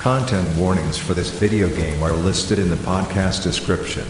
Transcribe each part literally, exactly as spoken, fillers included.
Content warnings for this video game are listed in the podcast description.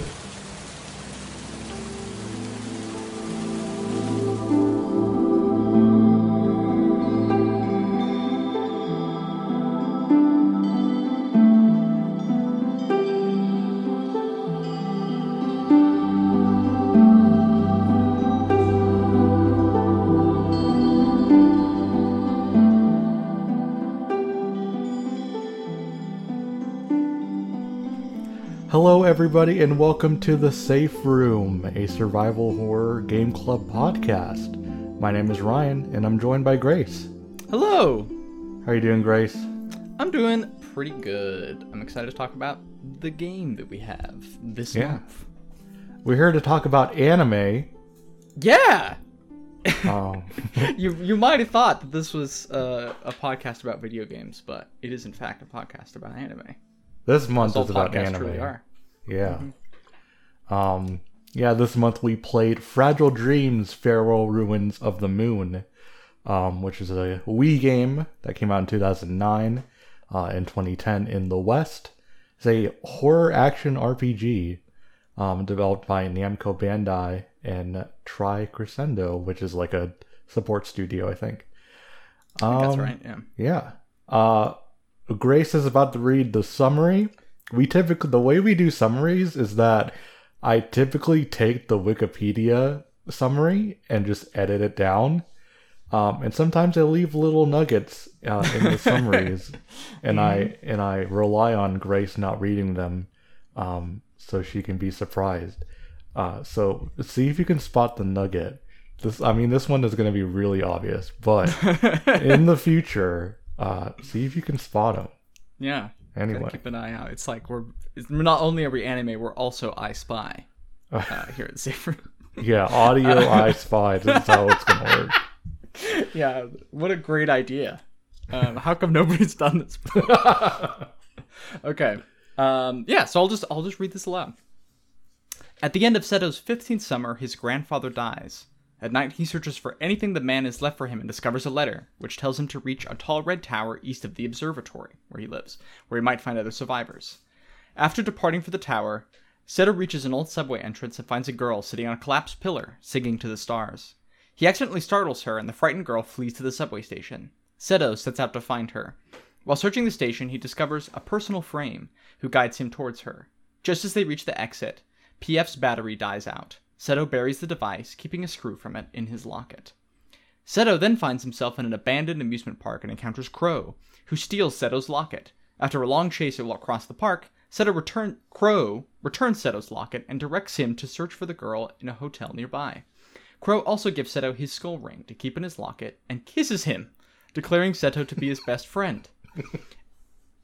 Everybody, and welcome to The Safe Room, a survival horror game club podcast. My name is Ryan, and I'm joined by Grace. Hello! How are you doing, Grace? I'm doing pretty good. I'm excited to talk about the game that we have this yeah. month. We're here to talk about anime. Yeah! Oh. you you might have thought that this was uh, a podcast about video games, but it is in fact a podcast about anime. This month is about anime. Truly are. Yeah. Mm-hmm. Um, yeah, this month we played Fragile Dreams: Farewell Ruins of the Moon, um, which is a Wii game that came out in two thousand nine uh, and twenty ten in the West. It's a horror action R P G um, developed by Namco Bandai and Tri Crescendo, which is like a support studio, I think. Um, I think that's right, yeah. Yeah. Uh, Grace is about to read the summary. We typically, the way we do summaries is that I typically take the Wikipedia summary and just edit it down. Um, and sometimes I leave little nuggets uh, in the summaries and mm-hmm. I, and I rely on Grace not reading them. Um, so she can be surprised. Uh, so see if you can spot the nugget. This, I mean, this one is going to be really obvious, but in the future, uh, see if you can spot them. Yeah. Anyway, keep an eye out. It's like we're it's not only are we anime, we're also I Spy uh, here at the Safe Room. Yeah, audio uh, I Spy. That's how it's gonna work. Yeah, what a great idea. Um, how come nobody's done this before? Okay. Um, yeah, so I'll just I'll just read this aloud. At the end of Seto's fifteenth summer, his grandfather dies. At night, he searches for anything the man has left for him and discovers a letter, which tells him to reach a tall red tower east of the observatory, where he lives, where he might find other survivors. After departing for the tower, Seto reaches an old subway entrance and finds a girl sitting on a collapsed pillar, singing to the stars. He accidentally startles her, and the frightened girl flees to the subway station. Seto sets out to find her. While searching the station, he discovers a personal frame, who guides him towards her. Just as they reach the exit, P F's battery dies out. Seto buries the device, keeping a screw from it in his locket. Seto then finds himself in an abandoned amusement park and encounters Crow, who steals Seto's locket. After a long chase across the park, Seto return- Crow returns Seto's locket and directs him to search for the girl in a hotel nearby. Crow also gives Seto his skull ring to keep in his locket and kisses him, declaring Seto to be his best friend.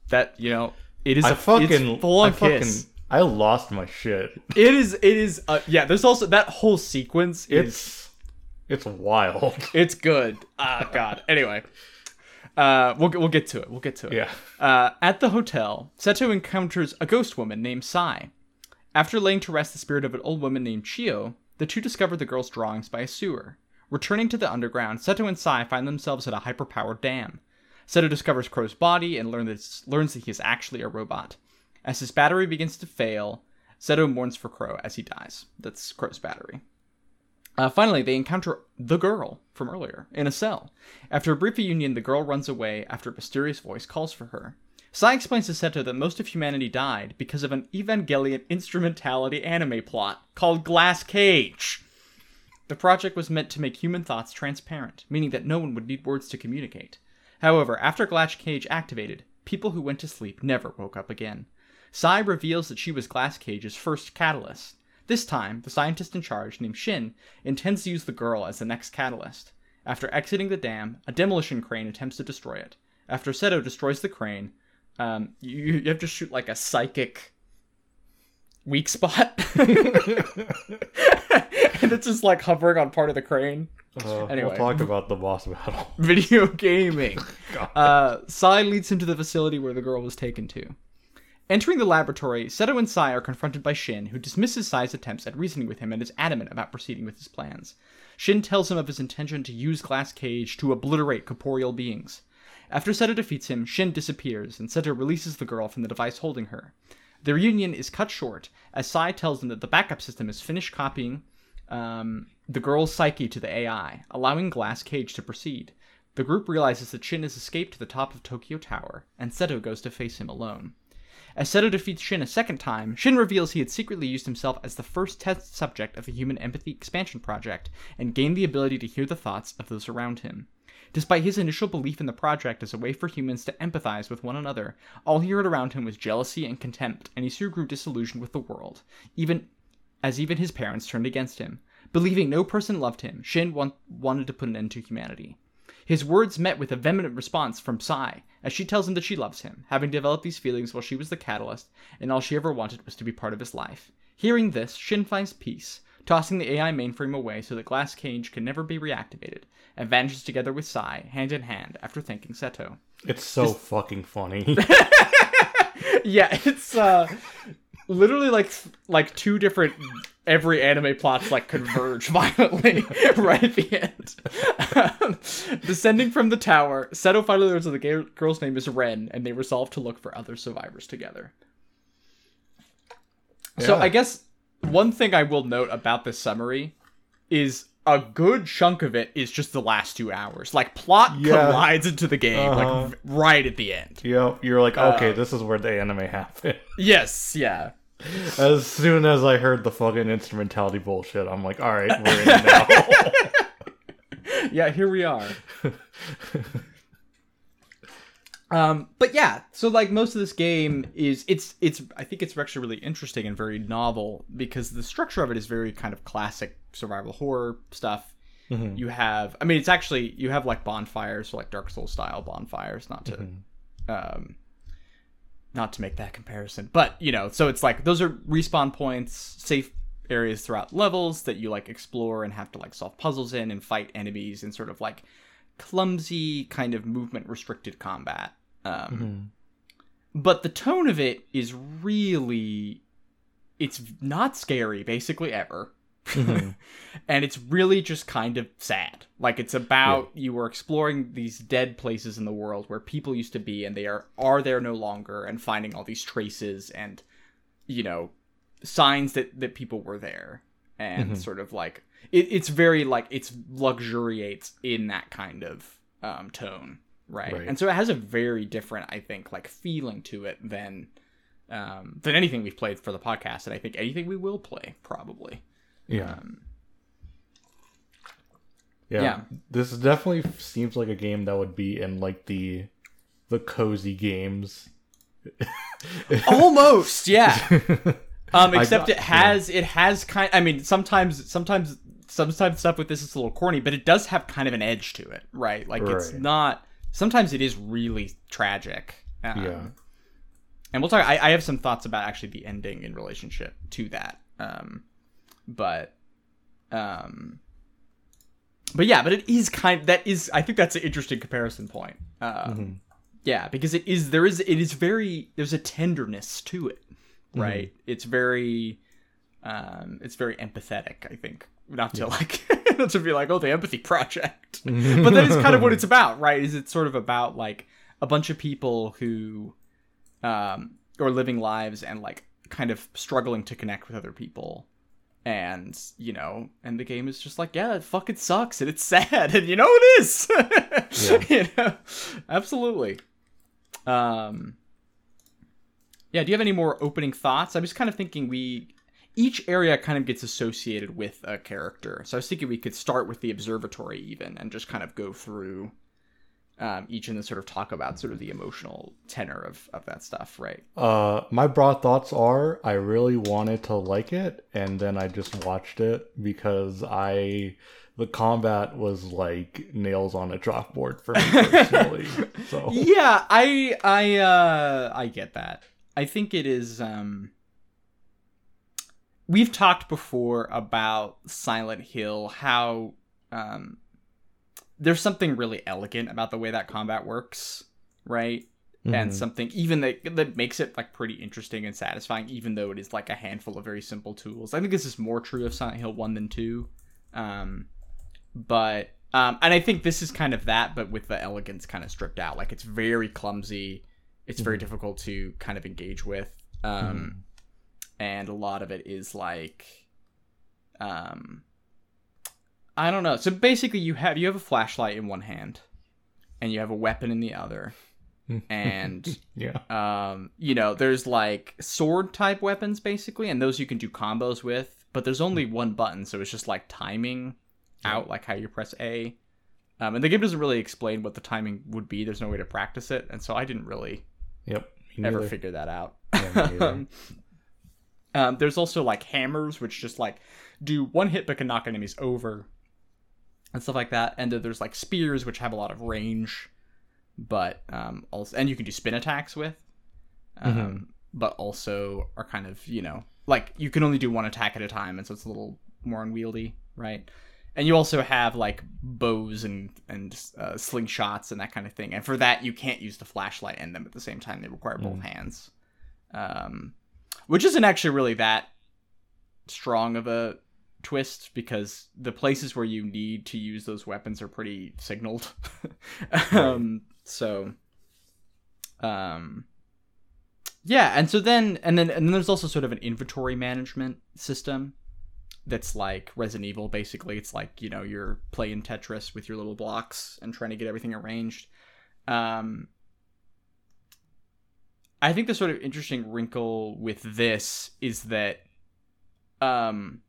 That, you know, it is I a fucking, full-on kiss. Fucking... I lost my shit. It is, it is, uh, yeah, there's also, that whole sequence is... It's, it's wild. It's good. Ah, God. Anyway, uh, we'll, we'll get to it. We'll get to it. Yeah. Uh, at the hotel, Seto encounters a ghost woman named Sai. After laying to rest the spirit of an old woman named Chio, the two discover the girl's drawings by a sewer. Returning to the underground, Seto and Sai find themselves at a hyper-powered dam. Seto discovers Crow's body and learn that, learns that he is actually a robot. As his battery begins to fail, Seto mourns for Crow as he dies. That's Crow's battery. Uh, finally, they encounter the girl from earlier in a cell. After a brief reunion, the girl runs away after a mysterious voice calls for her. Sai explains to Seto that most of humanity died because of an Evangelion instrumentality anime plot called Glass Cage. The project was meant to make human thoughts transparent, meaning that no one would need words to communicate. However, after Glass Cage activated, people who went to sleep never woke up again. Sai reveals that she was Glass Cage's first catalyst. This time, the scientist in charge, named Shin, intends to use the girl as the next catalyst. After exiting the dam, a demolition crane attempts to destroy it. After Seto destroys the crane, um, you, you have to shoot like a psychic weak spot. And it's just like hovering on part of the crane. Uh, anyway, we'll talk about the boss battle. Video gaming. Uh, Sai leads him to the facility where the girl was taken to. Entering the laboratory, Seto and Sai are confronted by Shin, who dismisses Sai's attempts at reasoning with him and is adamant about proceeding with his plans. Shin tells him of his intention to use Glass Cage to obliterate corporeal beings. After Seta defeats him, Shin disappears, and Seta releases the girl from the device holding her. The reunion is cut short, as Sai tells them that the backup system has finished copying um, the girl's psyche to the A I, allowing Glass Cage to proceed. The group realizes that Shin has escaped to the top of Tokyo Tower, and Seto goes to face him alone. As Seto defeats Shin a second time, Shin reveals he had secretly used himself as the first test subject of the Human Empathy Expansion Project, and gained the ability to hear the thoughts of those around him. Despite his initial belief in the project as a way for humans to empathize with one another, all he heard around him was jealousy and contempt, and he soon grew disillusioned with the world, even as even his parents turned against him. Believing no person loved him, Shin want- wanted to put an end to humanity. His words met with a vehement response from Sai, as she tells him that she loves him, having developed these feelings while she was the catalyst, and all she ever wanted was to be part of his life. Hearing this, Shin finds peace, tossing the A I mainframe away so that Glass Cage can never be reactivated, and vanishes together with Sai, hand in hand, after thanking Seto. It's so this... fucking funny. Yeah, it's uh, literally like like two different... Every anime plots, like, converge violently right at the end. Um, descending from the tower, Seto finally learns that the gay- girl's name is Ren, and they resolve to look for other survivors together. Yeah. So I guess one thing I will note about this summary is a good chunk of it is just the last two hours. Like, plot yeah. collides into the game, uh-huh. like, right at the end. Yep, you're like, okay, uh, this is where the anime happened. Yes, yeah. As soon as I heard the fucking instrumentality bullshit, I'm like, alright, we're in now. Yeah, here we are. um, but yeah, so like most of this game is, it's, it's, I think it's actually really interesting and very novel because the structure of it is very kind of classic survival horror stuff. Mm-hmm. You have, I mean, it's actually, you have like bonfires, so like Dark Souls style bonfires, not to, mm-hmm. um... Not to make that comparison, but, you know, so it's like, those are respawn points, safe areas throughout levels that you, like, explore and have to, like, solve puzzles in and fight enemies in sort of, like, clumsy kind of movement-restricted combat. Um, mm-hmm. But the tone of it is really... It's not scary, basically, ever. Mm-hmm. And it's really just kind of sad. Like, it's about yeah. you were exploring these dead places in the world where people used to be and they are are there no longer, and finding all these traces and, you know, signs that that people were there, and mm-hmm. sort of like it, it's very like it's luxuriates in that kind of um tone, right? right and so it has a very different, I think, like feeling to it than um than anything we've played for the podcast, and I think anything we will play probably. Yeah. Um, yeah. Yeah. This definitely seems like a game that would be in like the the cozy games. Almost, yeah. Um except got, it has yeah. it has kind I mean sometimes sometimes sometimes stuff with this is a little corny, but it does have kind of an edge to it, right? Like right. it's not sometimes it is really tragic. Um, yeah. And we'll talk I, I have some thoughts about actually the ending in relationship to that. Um But, um, but yeah, but it is kind that is, I think that's an interesting comparison point. Uh, mm-hmm. Yeah, because it is, there is, it is very, there's a tenderness to it, right? Mm-hmm. It's very, um, it's very empathetic, I think. Not to yeah. like, not to be like, oh, the empathy project. But that is kind of what it's about, right? Is it's sort of about like a bunch of people who, um, are living lives and like kind of struggling to connect with other people. And, you know, and the game is just like, yeah, it fucking sucks, and it's sad, and you know it is! Yeah. You know? Absolutely. Um, yeah, do you have any more opening thoughts? I'm just kind of thinking we... Each area kind of gets associated with a character, so I was thinking we could start with the observatory, even, and just kind of go through um, each and then sort of talk about sort of the emotional tenor of, of that stuff, right? Uh, my broad thoughts are I really wanted to like it, and then I just watched it because I, the combat was like nails on a chalkboard for me personally. So yeah, I, I, uh, I get that. I think it is, um, we've talked before about Silent Hill, how, um, there's something really elegant about the way that combat works, right? Mm-hmm. And something even that that makes it like pretty interesting and satisfying, even though it is like a handful of very simple tools. I think this is more true of Silent Hill one than two. Um, but Um, and I think this is kind of that, but with the elegance kind of stripped out. Like, it's very clumsy. It's mm-hmm. very difficult to kind of engage with. Um, mm-hmm. And a lot of it is like, um, I don't know. So basically you have, you have a flashlight in one hand and you have a weapon in the other. And, yeah. um, you know, there's like sword type weapons basically. And those you can do combos with, but there's only one button. So it's just like timing out, like how you press A. Um, and the game doesn't really explain what the timing would be. There's no way to practice it. And so I didn't really yep, ever figure that out. Yeah, um, there's also like hammers, which just like do one hit, but can knock enemies over and stuff like that. And then there's like spears, which have a lot of range, but, um, also, and you can do spin attacks with, um, mm-hmm. but also are kind of, you know, like you can only do one attack at a time. And so it's a little more unwieldy. Right. And you also have, like, bows and, and uh, slingshots and that kind of thing. And for that, you can't use the flashlight and them at the same time. They require both mm. hands. Um, which isn't actually really that strong of a twist, because the places where you need to use those weapons are pretty signaled. um, so, um, yeah. And so then, and then, and then there's also sort of an inventory management system. That's like Resident Evil, basically. It's like, you know, you're playing Tetris with your little blocks and trying to get everything arranged. Um, I think the sort of interesting wrinkle with this is that um,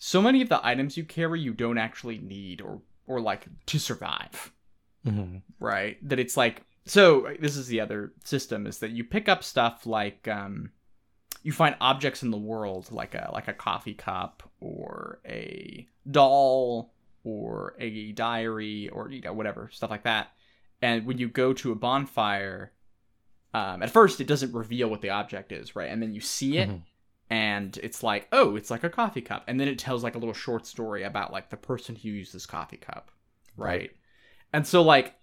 so many of the items you carry you don't actually need or, or like, to survive. Mm-hmm. Right? That it's like... So, this is the other system, is that you pick up stuff like... Um, you find objects in the world, like a like a coffee cup or a doll or a diary or, you know, whatever, stuff like that. And when you go to a bonfire, um, at first it doesn't reveal what the object is, right? And then you see it, mm-hmm. and it's like, oh, it's like a coffee cup. And then it tells, like, a little short story about, like, the person who used this coffee cup, right? right. And so, like,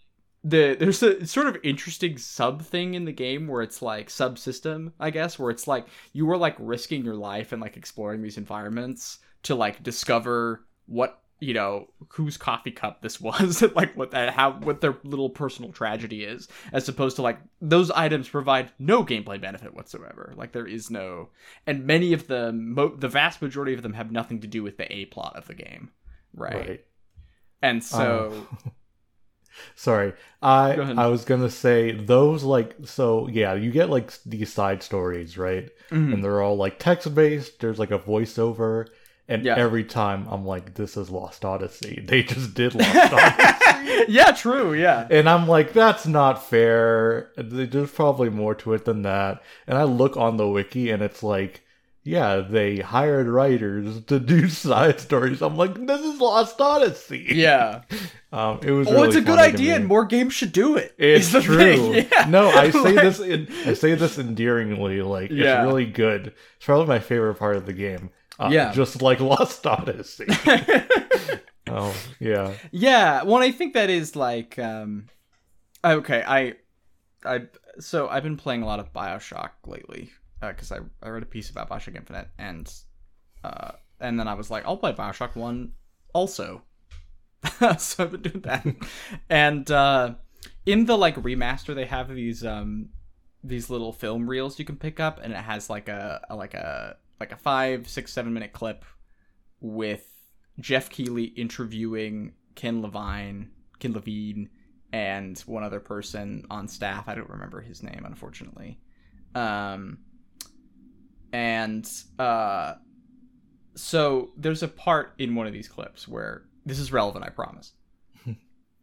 the there's a sort of interesting sub thing in the game where it's like subsystem, I guess, where it's like you were like risking your life and like exploring these environments to like discover what, you know, whose coffee cup this was and like what that how what their little personal tragedy is, as opposed to like those items provide no gameplay benefit whatsoever. Like there is no, and many of the mo- the vast majority of them have nothing to do with the A plot of the game, right? right. And so. Um. Sorry, I I was gonna say those like so yeah you get like these side stories, right? Mm-hmm. And they're all like text based. There's like a voiceover, and yeah. every time I'm like, this is Lost Odyssey. They just did Lost Odyssey. Yeah, true. Yeah, and I'm like, that's not fair. There's probably more to it than that. And I look on the wiki, and it's like. Yeah, they hired writers to do side stories. I'm like, this is Lost Odyssey. Yeah. Um, it was. Oh, really it's a good idea, and more games should do it. It's true. Yeah. No, I say like... this. In, I say this endearingly. Like, yeah. It's really good. It's probably my favorite part of the game. Uh, yeah. Just like Lost Odyssey. Oh yeah. Yeah. Well, I think that is like. Um, okay, I, I. So I've been playing a lot of BioShock lately. Because uh, I, I read a piece about BioShock Infinite, and uh, and then I was like, I'll play BioShock one also. So I've been doing that. And uh, in the like remaster, they have these um these little film reels you can pick up, and it has like a, a like a like a five, six, seven minute clip with Jeff Keighley interviewing Ken Levine, Ken Levine, and one other person on staff. I don't remember his name, unfortunately. Um. And uh, so there's a part in one of these clips where this is relevant, I promise.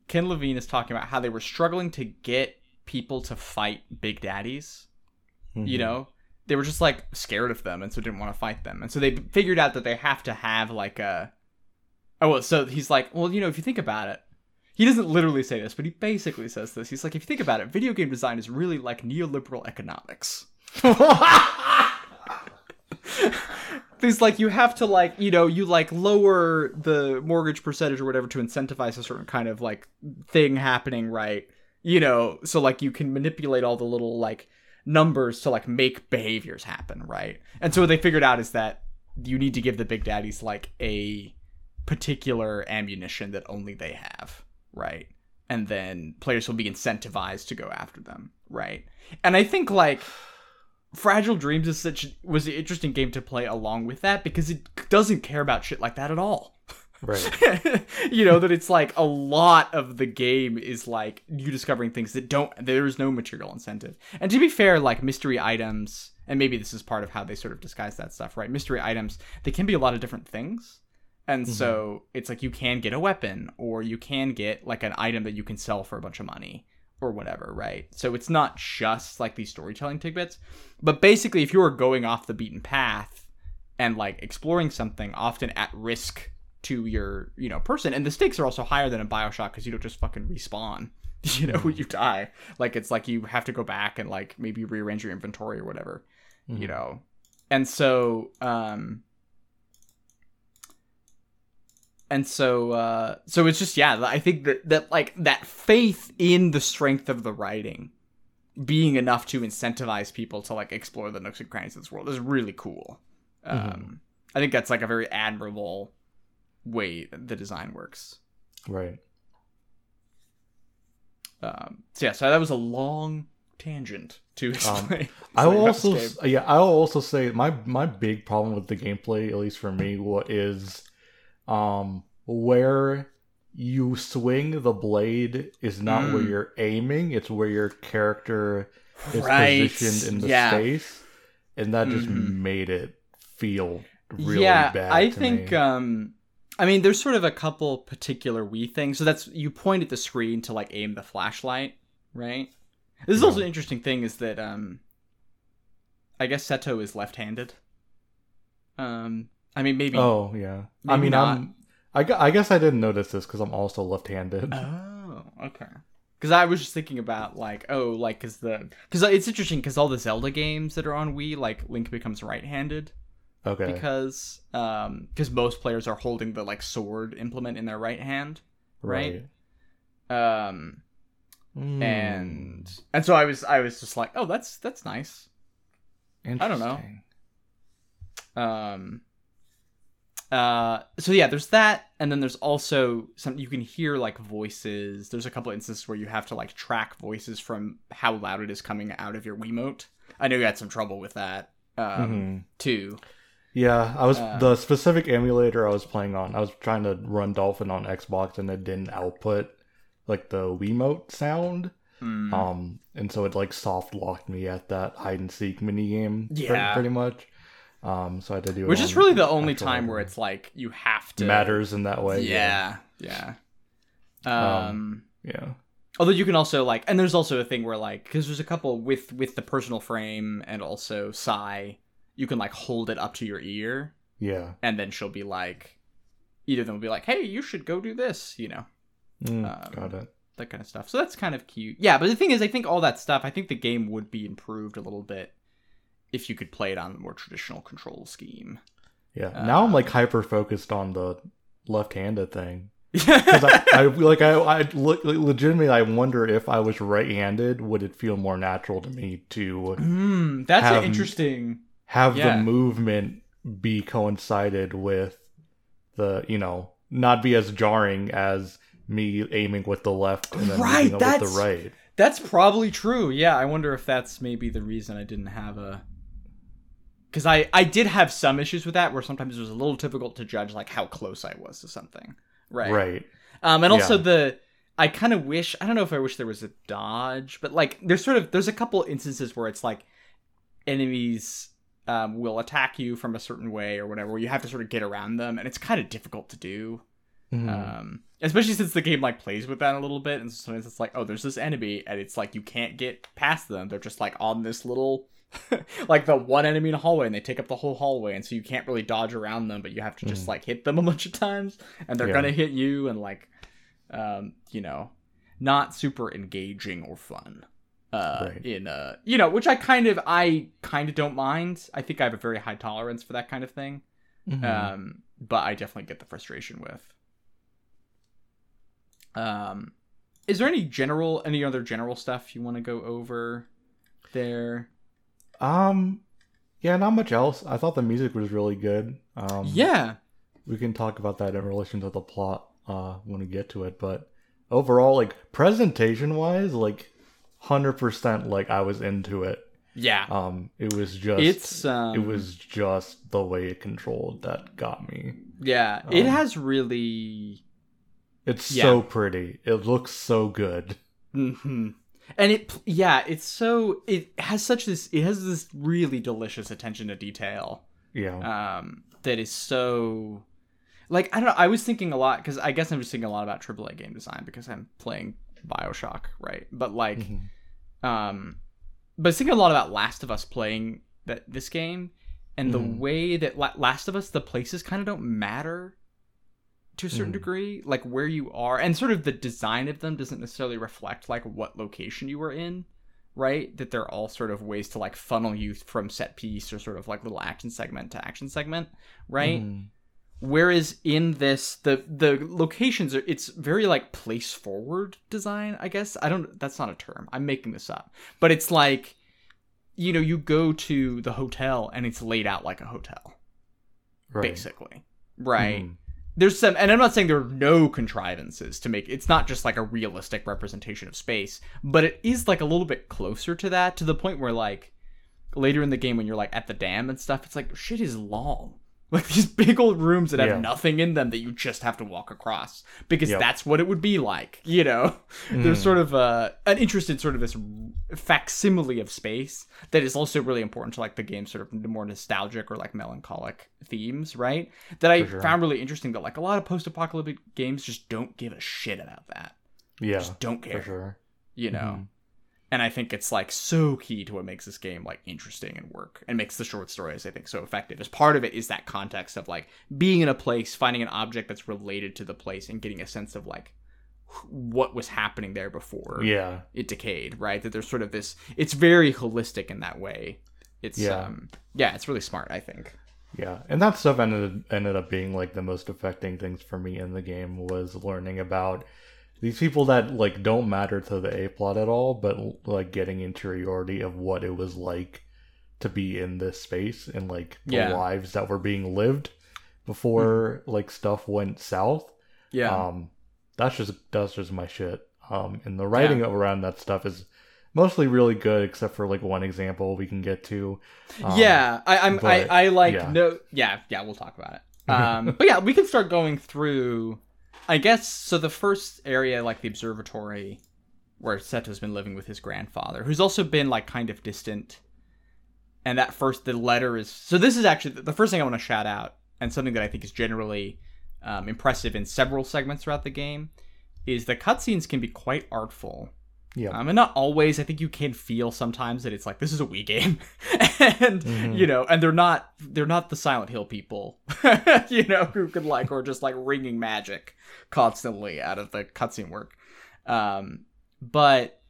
Ken Levine is talking about how they were struggling to get people to fight Big Daddies. Mm-hmm. You know, they were just like scared of them, and so didn't want to fight them. And so they figured out that they have to have like a. Oh, well, so he's like, well, you know, if you think about it, he doesn't literally say this, but he basically says this. He's like, if you think about it, video game design is really like neoliberal economics. Things like you have to like, you know, you like lower the mortgage percentage or whatever to incentivize a certain kind of like thing happening, right? You know, so like you can manipulate all the little like numbers to like make behaviors happen, right? And so what they figured out is that you need to give the big daddies like a particular ammunition that only they have, right? And then players will be incentivized to go after them, right? And I think, like, Fragile Dreams is such was an interesting game to play along with that, because it doesn't care about shit like that at all. Right. You know, that it's like a lot of the game is like you discovering things that don't, there is no material incentive. And to be fair, like mystery items, and maybe this is part of how they sort of disguise that stuff, right? Mystery items, they can be a lot of different things. And mm-hmm. so it's like you can get a weapon, or you can get like an item that you can sell for a bunch of money or whatever, right? So it's not just like these storytelling tidbits. But basically, if you are going off the beaten path and like exploring something, often at risk to your, you know, person, and the stakes are also higher than in BioShock, because you don't just fucking respawn, you know, when you die. Like, it's like you have to go back and like maybe rearrange your inventory or whatever, mm-hmm. you know. And so, um, And so, uh, so it's just, yeah, I think that, that, like, that faith in the strength of the writing being enough to incentivize people to, like, explore the nooks and crannies of this world is really cool. Um, mm-hmm. I think that's, like, a very admirable way that the design works. Right. Um, so, yeah, so that was a long tangent to explain. Um, I will also, yeah, I will also say my, my big problem with the gameplay, at least for me, is... Um, where you swing the blade is not mm. where you're aiming; it's where your character is right. positioned in the yeah. space, and that mm-hmm. just made it feel really yeah, bad. Yeah, I to think. Me. Um, I mean, there's sort of a couple particular Wii things. So that's you point at the screen to like aim the flashlight, right? This is yeah. also an interesting thing: is that um, I guess Seto is left-handed. Um. I mean, maybe. Oh, yeah. Maybe I mean, not. I'm, I, I guess I didn't notice this because I'm also left-handed. Oh, okay. Because I was just thinking about, like, oh, like, because the... Because it's interesting because all the Zelda games that are on Wii, like, Link becomes right-handed. Okay. Because um, because most players are holding the, like, sword implement in their right hand. Right? Right. Um, mm. And... And so I was I was just like, oh, that's that's nice. Interesting. I don't know. Um... Uh, so yeah, there's that, and then there's also some you can hear like voices. There's a couple instances where you have to like track voices from how loud it is coming out of your Wiimote. I know you had some trouble with that um, mm-hmm. too. Yeah, I was uh, the specific emulator I was playing on. I was trying to run Dolphin on Xbox, and it didn't output like the Wiimote sound. Mm. Um, and so it like soft locked me at that hide and seek minigame. Yeah, pretty, pretty much. Um, so I had to do it. Which is really the only time where it's like you have to matters in that way. Yeah, yeah. yeah. Um, yeah. Although you can also like, and there's also a thing where like, because there's a couple with with the personal frame and also Psy, you can like hold it up to your ear. Yeah. And then she'll be like, either of them will be like, "Hey, you should go do this," you know. Mm, um, got it. That kind of stuff. So that's kind of cute. Yeah, but the thing is, I think all that stuff. I think the game would be improved a little bit if you could play it on the more traditional control scheme. Yeah. Now um, I'm like hyper focused on the left-handed thing. Because I, I like I, I look like, legitimately I wonder if I was right-handed, would it feel more natural to me to mm, that's have, interesting have yeah. the movement be coincided with the, you know, not be as jarring as me aiming with the left and then right, moving with the right. That's probably true. Yeah, I wonder if that's maybe the reason I didn't have a. Because I, I did have some issues with that where sometimes it was a little difficult to judge like how close I was to something. Right. Right. Um, and also yeah. the I kind of wish I don't know if I wish there was a dodge, but like there's sort of there's a couple instances where it's like enemies um, will attack you from a certain way or whatever, where you have to sort of get around them. And it's kind of difficult to do, mm-hmm. um, especially since the game like plays with that a little bit. And sometimes it's like, oh, there's this enemy and it's like you can't get past them. They're just like on this little like the one enemy in a hallway and they take up the whole hallway, and so you can't really dodge around them, but you have to just mm. like hit them a bunch of times and they're yeah. gonna hit you, and like um you know, not super engaging or fun uh right. in uh you know, which I kind of I kind of don't mind. I think I have a very high tolerance for that kind of thing, mm-hmm. um but I definitely get the frustration with um is there any general any other general stuff you want to go over there? Um, yeah, not much else. I thought the music was really good. Um, yeah. we can talk about that in relation to the plot uh, when we get to it. But overall, like, presentation-wise, like, one hundred percent, like, I was into it. Yeah. Um, it was just it's, um, it was just the way it controlled that got me. Yeah. Um, it has really... It's yeah. so pretty. It looks so good. Mm-hmm. And it, yeah, it's so, it has such this, it has this really delicious attention to detail. Yeah. Um, that is so, like, I don't know, I was thinking a lot, because I guess I'm just thinking a lot about triple A game design, because I'm playing BioShock, right? But, like, mm-hmm. um, but I was thinking a lot about Last of Us playing that this game, and mm-hmm. the way that La- Last of Us, the places kind of don't matter to a certain mm. degree, like where you are, and sort of the design of them doesn't necessarily reflect like what location you were in, right? That they're all sort of ways to like funnel you from set piece or sort of like little action segment to action segment, right? Mm. Whereas in this, the the locations are, it's very like place forward design, I guess. I don't, that's not a term, I'm making this up, but it's like, you know, you go to the hotel and it's laid out like a hotel, right? Basically, right? Mm. There's some, and I'm not saying there are no contrivances to make, it's not just like a realistic representation of space, but it is like a little bit closer to that, to the point where like later in the game when you're like at the dam and stuff, it's like shit is long. Like these big old rooms that have yeah. nothing in them that you just have to walk across, because yep. that's what it would be like, you know? Mm. There's sort of a, an interest in sort of this facsimile of space that is also really important to like the game's sort of more nostalgic or like melancholic themes, right? That I sure. found really interesting, that like a lot of post-apocalyptic games just don't give a shit about that. Yeah. Just don't care. For sure. You know? Mm-hmm. And I think it's like so key to what makes this game like interesting and work, and makes the short stories, I think, so effective. As part of it is that context of like being in a place, finding an object that's related to the place, and getting a sense of like what was happening there before yeah. it decayed, right? That there's sort of this, it's very holistic in that way. It's yeah. um yeah, it's really smart, I think. Yeah. And that stuff ended ended up being like the most affecting things for me in the game, was learning about these people that, like, don't matter to the A-plot at all, but, like, getting interiority of what it was like to be in this space, and, like, the yeah. lives that were being lived before, mm. like, stuff went south. Yeah. Um, that's just, that's just my shit. Um, and the writing yeah. around that stuff is mostly really good, except for, like, one example we can get to. Um, yeah. I, I'm, but, I, I, like, yeah. no... Yeah, yeah, we'll talk about it. Um, but, yeah, we can start going through... I guess, so the first area, like the observatory, where Seto's been living with his grandfather, who's also been, like, kind of distant. And that first, the letter is... So this is actually the first thing I want to shout out, and something that I think is generally um, impressive in several segments throughout the game, is the cutscenes can be quite artful. Yeah. Um, and not always. I think you can feel sometimes that it's like, this is a Wii game. And, mm-hmm. you know, and they're not, they're not the Silent Hill people, you know, who could like, or just like wringing magic constantly out of the cutscene work. Um, but,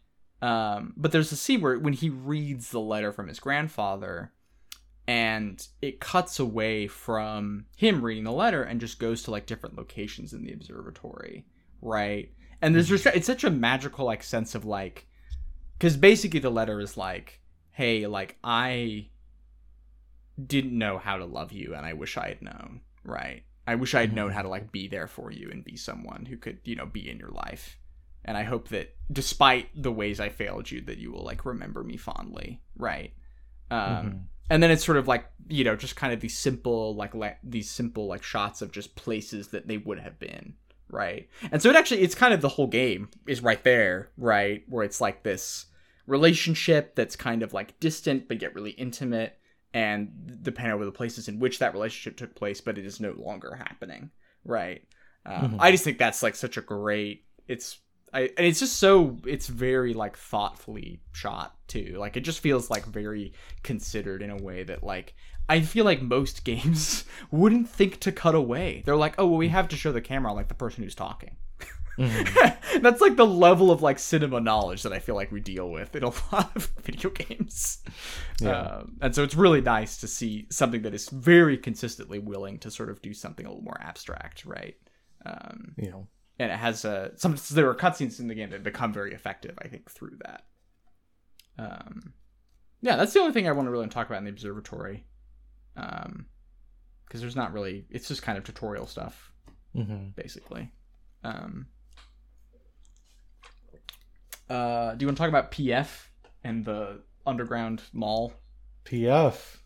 um, but there's a scene where when he reads the letter from his grandfather, and it cuts away from him reading the letter and just goes to like different locations in the observatory. Right. And there's just, it's such a magical, like, sense of, like, because basically the letter is, like, hey, like, I didn't know how to love you, and I wish I had known, right? I wish I had known how to, like, be there for you and be someone who could, you know, be in your life. And I hope that, despite the ways I failed you, that you will, like, remember me fondly, right? Um, mm-hmm. And then it's sort of, like, you know, just kind of these simple, like, le- these simple, like, shots of just places that they would have been. Right. And so it actually, it's kind of the whole game is right there, right? Where it's like this relationship that's kind of like distant, but yet really intimate, and depending over the places in which that relationship took place, but it is no longer happening. Right. Um, mm-hmm. I just think that's like such a great, it's, I, and it's just so, it's very like thoughtfully shot too. Like it just feels like very considered in a way that like, I feel like most games wouldn't think to cut away. They're like, oh, well, we have to show the camera like the person who's talking. Mm-hmm. That's like the level of like cinema knowledge that I feel like we deal with in a lot of video games. Yeah. Um, and so it's really nice to see something that is very consistently willing to sort of do something a little more abstract, right? Um, yeah. And it has a... Some, there are cutscenes in the game that become very effective, I think, through that. Um, yeah, that's the only thing I want to really talk about in the observatory. Um, because there's not really, it's just kind of tutorial stuff, mm-hmm. basically. Um, uh, do you want to talk about P F and the underground mall? P F.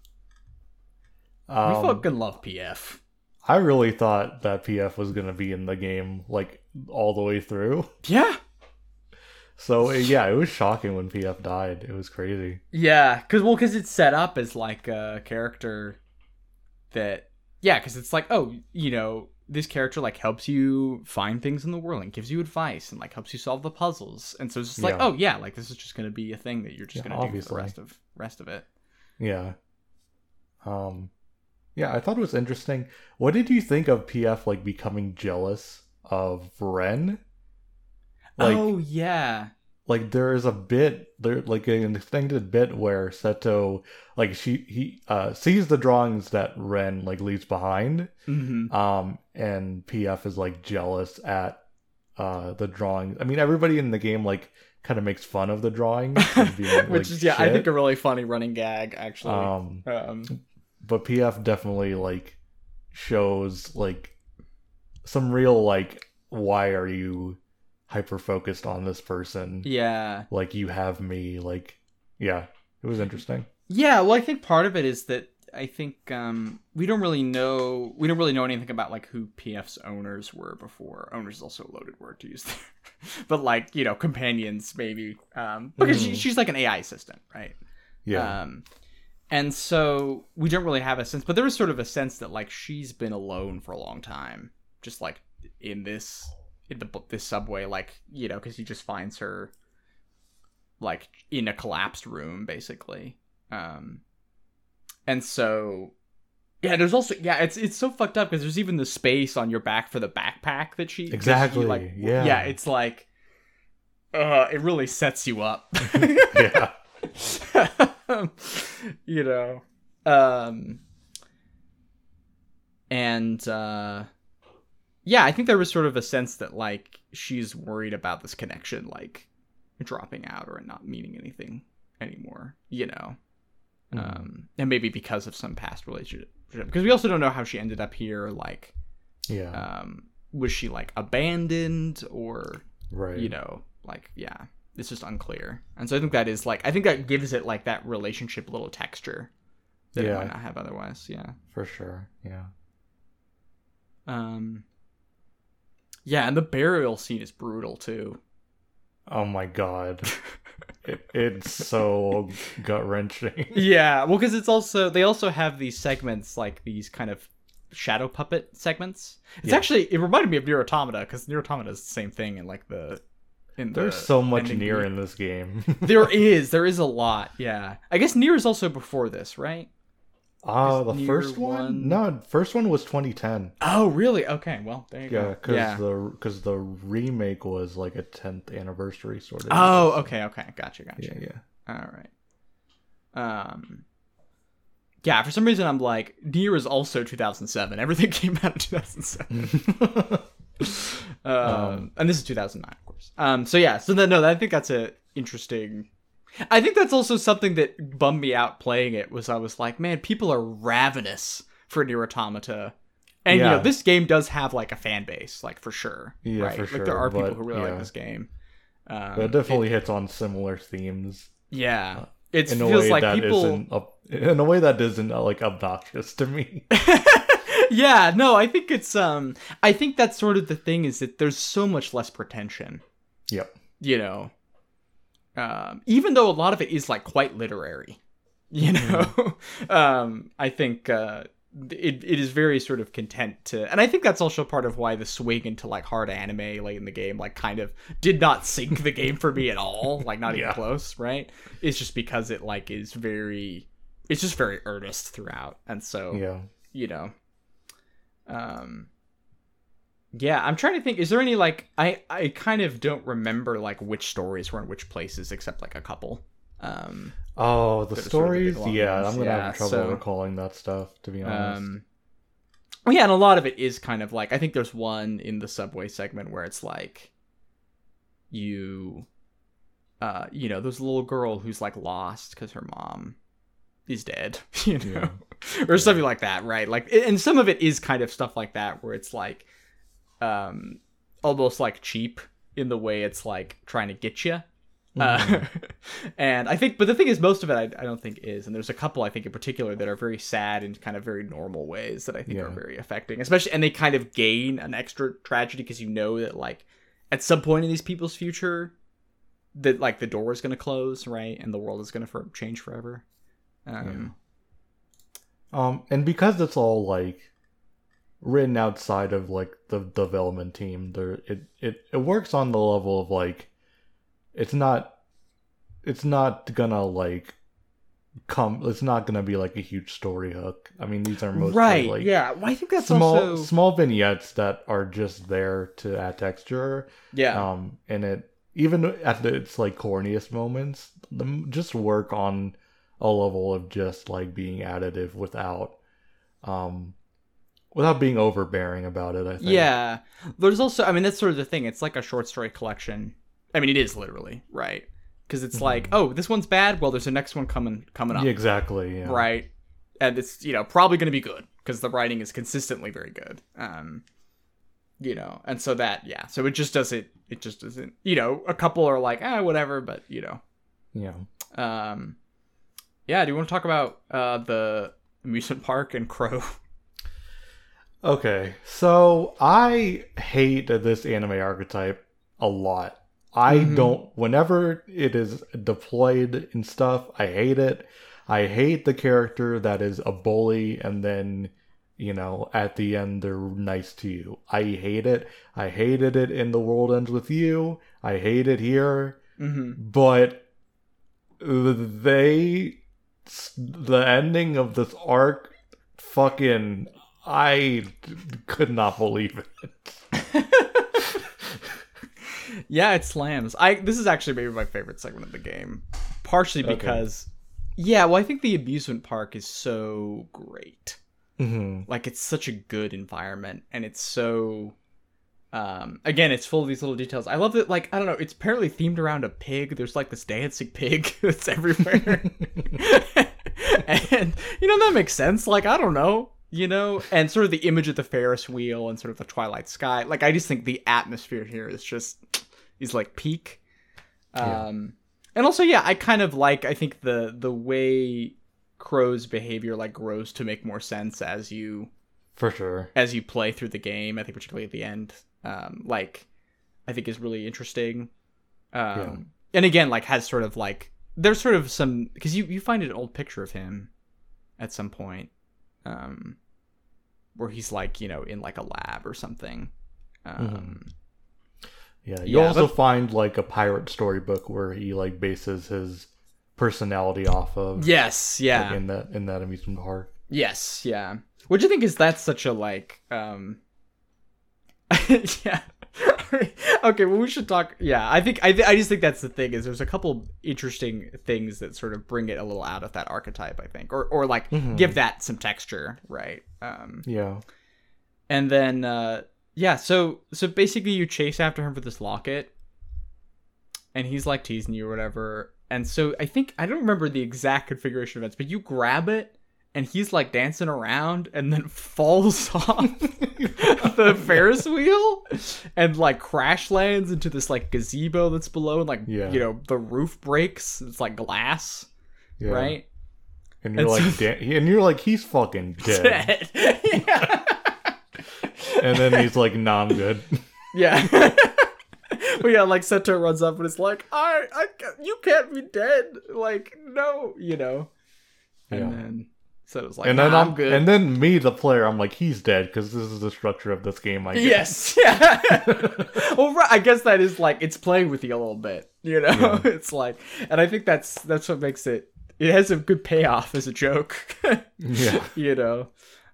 Um, we fucking love P F. I really thought that P F was going to be in the game, like, all the way through. Yeah. So, yeah, it was shocking when P F died. It was crazy. Yeah, because, well, because it's set up as, like, a character that... Yeah, because it's like, oh, you know, this character, like, helps you find things in the world and gives you advice and, like, helps you solve the puzzles. And so it's just like, yeah. oh, yeah, like, this is just going to be a thing that you're just yeah, going to do for the rest of, rest of it. Yeah. Um... Yeah, I thought it was interesting. What did you think of P F, like, becoming jealous of Ren? Like, oh, yeah. Like, there is a bit, there like, an extended bit where Seto, like, she he uh, sees the drawings that Ren, like, leaves behind. Mm-hmm. Um, and P F is, like, jealous at uh, the drawings. I mean, everybody in the game, like, kind of makes fun of the drawings. And being, like, which is, yeah, shit. I think a really funny running gag, actually. Um... um... But P F definitely, like, shows, like, some real, like, why are you hyper-focused on this person? Yeah. Like, you have me. Like, yeah. It was interesting. Yeah, well, I think part of it is that I think um, we don't really know... We don't really know anything about, like, who P F's owners were before. Owners is also a loaded word to use there. But, like, you know, companions, maybe. Um, because mm. she, she's, like, an A I assistant, right? Yeah. Um, and so we don't really have a sense, but there was sort of a sense that, like, she's been alone for a long time, just like in this in the this subway, like, you know, because he just finds her, like, in a collapsed room, basically. Um, and so, yeah, there's also yeah, it's it's so fucked up because there's even the space on your back for the backpack that she exactly she, like yeah yeah it's like, uh, it really sets you up. yeah. you know um and uh yeah I think there was sort of a sense that, like, she's worried about this connection, like, dropping out or not meaning anything anymore, you know. mm. Um and maybe because of some past relationship, because we also don't know how she ended up here, like, yeah um was she, like, abandoned or right you know like yeah it's just unclear. And so I think that is, like, I think that gives it, like, that relationship little texture that yeah. it might not have otherwise. Yeah. For sure. Yeah. Um, yeah. And the burial scene is brutal too. Oh my God. it, it's so gut wrenching. Yeah. Well, cause it's also, they also have these segments, like these kind of shadow puppet segments. It's yeah. actually, it reminded me of NieR Automata, cause NieR Automata is the same thing. And, like, the, There's the so much NieR in this game. there is. There is a lot, yeah. I guess NieR is also before this, right? Oh, uh, the first one? one? No, first one was twenty ten. Oh, really? Okay, well, there you yeah, go. Cause yeah, because the, the remake was, like, a tenth anniversary sort of. Oh, okay, okay. Gotcha, gotcha. Yeah, yeah. All right. Um, yeah, for some reason I'm like, NieR is also two thousand seven. Everything came out in two thousand seven. um, um and this is two thousand nine, of course. Um so yeah, so that, no, I think that's a interesting, I think that's also something that bummed me out playing it, was I was like, man, people are ravenous for NieR Automata, and yeah. you know, this game does have, like, a fan base, like, for sure. Yeah, right? For like, sure, there are but, people who really yeah. like this game. Um but it definitely it, hits on similar themes. Yeah. Uh, it feels like people isn't up, in a way that isn't uh, like, obnoxious to me. Yeah, no, I think it's, um, I think that's sort of the thing, is that there's so much less pretension. Yep. You know, um, even though a lot of it is, like, quite literary, you know, mm. um, I think, uh, it, it is very sort of content to, and I think that's also part of why the swing into, like, hard anime late in the game, like, kind of did not sink the game for me at all. Like, not yeah. even close. Right. It's just because it, like, is very, it's just very earnest throughout. And so, yeah. you know. Um, yeah, I'm trying to think, is there any, like, I, I kind of don't remember, like, which stories were in which places, except, like, a couple. Um, oh, the stories? Sort of the yeah, ones. I'm going to yeah, have trouble so, recalling that stuff, to be honest. Um, well, yeah, and a lot of it is kind of, like, I think there's one in the subway segment where it's, like, you, uh, you know, there's a little girl who's, like, lost because her mom is dead, you know? Yeah. or something like that, right? Like, and some of it is kind of stuff like that, where it's like, um, almost like cheap in the way it's like trying to get you. Mm-hmm. Uh, and I think, but the thing is, most of it I, I don't think is, and there's a couple I think in particular that are very sad and kind of very normal ways that I think yeah. are very affecting, especially, and they kind of gain an extra tragedy because you know that like at some point in these people's future, that like the door is going to close, right, and the world is going to for- change forever. Um, yeah. um, and because it's all like written outside of like the development team, there it it it works on the level of like. It's not, it's not gonna like come. It's not gonna be like a huge story hook. I mean, these are mostly right. Like yeah, well, I think that's small, also... small vignettes that are just there to add texture. Yeah, um, and it even at the, its like corniest moments, the, just work on a level of just like being additive without, um, without being overbearing about it. I think. Yeah, there's also. I mean, that's sort of the thing. It's like a short story collection. I mean, it is literally, right? Because it's mm-hmm. like, oh, this one's bad. Well, there's a next one coming coming up. Exactly. Yeah. Right. And it's, you know, probably going to be good because the writing is consistently very good. Um, you know, and so that, yeah. So it just doesn't, it just doesn't, you know, a couple are like, ah, whatever, but, you know. Yeah. Um, yeah. Do you want to talk about uh, the amusement park and Crow? Okay. So I hate this anime archetype a lot. I mm-hmm. don't, whenever it is deployed and stuff, I hate it. I hate the character that is a bully and then, you know, at the end they're nice to you. I hate it. I hated it in The World Ends With You. I hate it here. Mm-hmm. But they, the ending of this arc, fucking, I could not believe it. Yeah, it slams. I this is actually maybe my favorite segment of the game, partially because, okay. yeah, well, I think the amusement park is so great. Mm-hmm. Like, it's such a good environment, and it's so, um, again, it's full of these little details. I love that, like, I don't know, it's apparently themed around a pig. There's, like, this dancing pig that's everywhere. And, you know, that makes sense. Like, I don't know. You know, and sort of the image of the Ferris wheel and sort of the Twilight Sky. Like, I just think the atmosphere here is just, is like peak. Um, yeah. And also, yeah, I kind of like, I think the, the way Crow's behavior like grows to make more sense as you, for sure, as you play through the game. I think particularly at the end, um, like, I think is really interesting. Um, yeah. And again, like has sort of like, there's sort of some, cause you, you find an old picture of him at some point. Um, where he's like, you know, in like a lab or something. Um, mm-hmm. Yeah, you yeah, also but... find like a pirate storybook where he like bases his personality off of. Yes, yeah. Like, in that in that amusement park. Yes, yeah. What do you think is that such a like? Um... yeah. Okay. Well, we should talk. Yeah, I think I th- I just think that's the thing is there's a couple interesting things that sort of bring it a little out of that archetype, I think, or or like mm-hmm. give that some texture, right? Um, yeah. And then uh, yeah, so so basically you chase after him for this locket, and he's like teasing you or whatever. And so I think I don't remember the exact configuration of events, but you grab it. And he's like dancing around and then falls off the Ferris wheel and like crash lands into this like gazebo that's below and like, yeah. you know, the roof breaks. It's like glass, yeah. right? And you're and like, so... da- and you're like, he's fucking dead. dead. Yeah. And then he's like, nah, I'm good. Yeah. But yeah, like Seto runs up and it's like, I, I, you can't be dead. Like, no, you know. And yeah. then. So it was like, and then nah, I'm, I'm good. And then me, the player, I'm like, he's dead because this is the structure of this game. I guess. Yes. Yeah. Well, right, I guess that is like it's playing with you a little bit, you know. Yeah. It's like, and I think that's that's what makes it. It has a good payoff as a joke. Yeah. You know,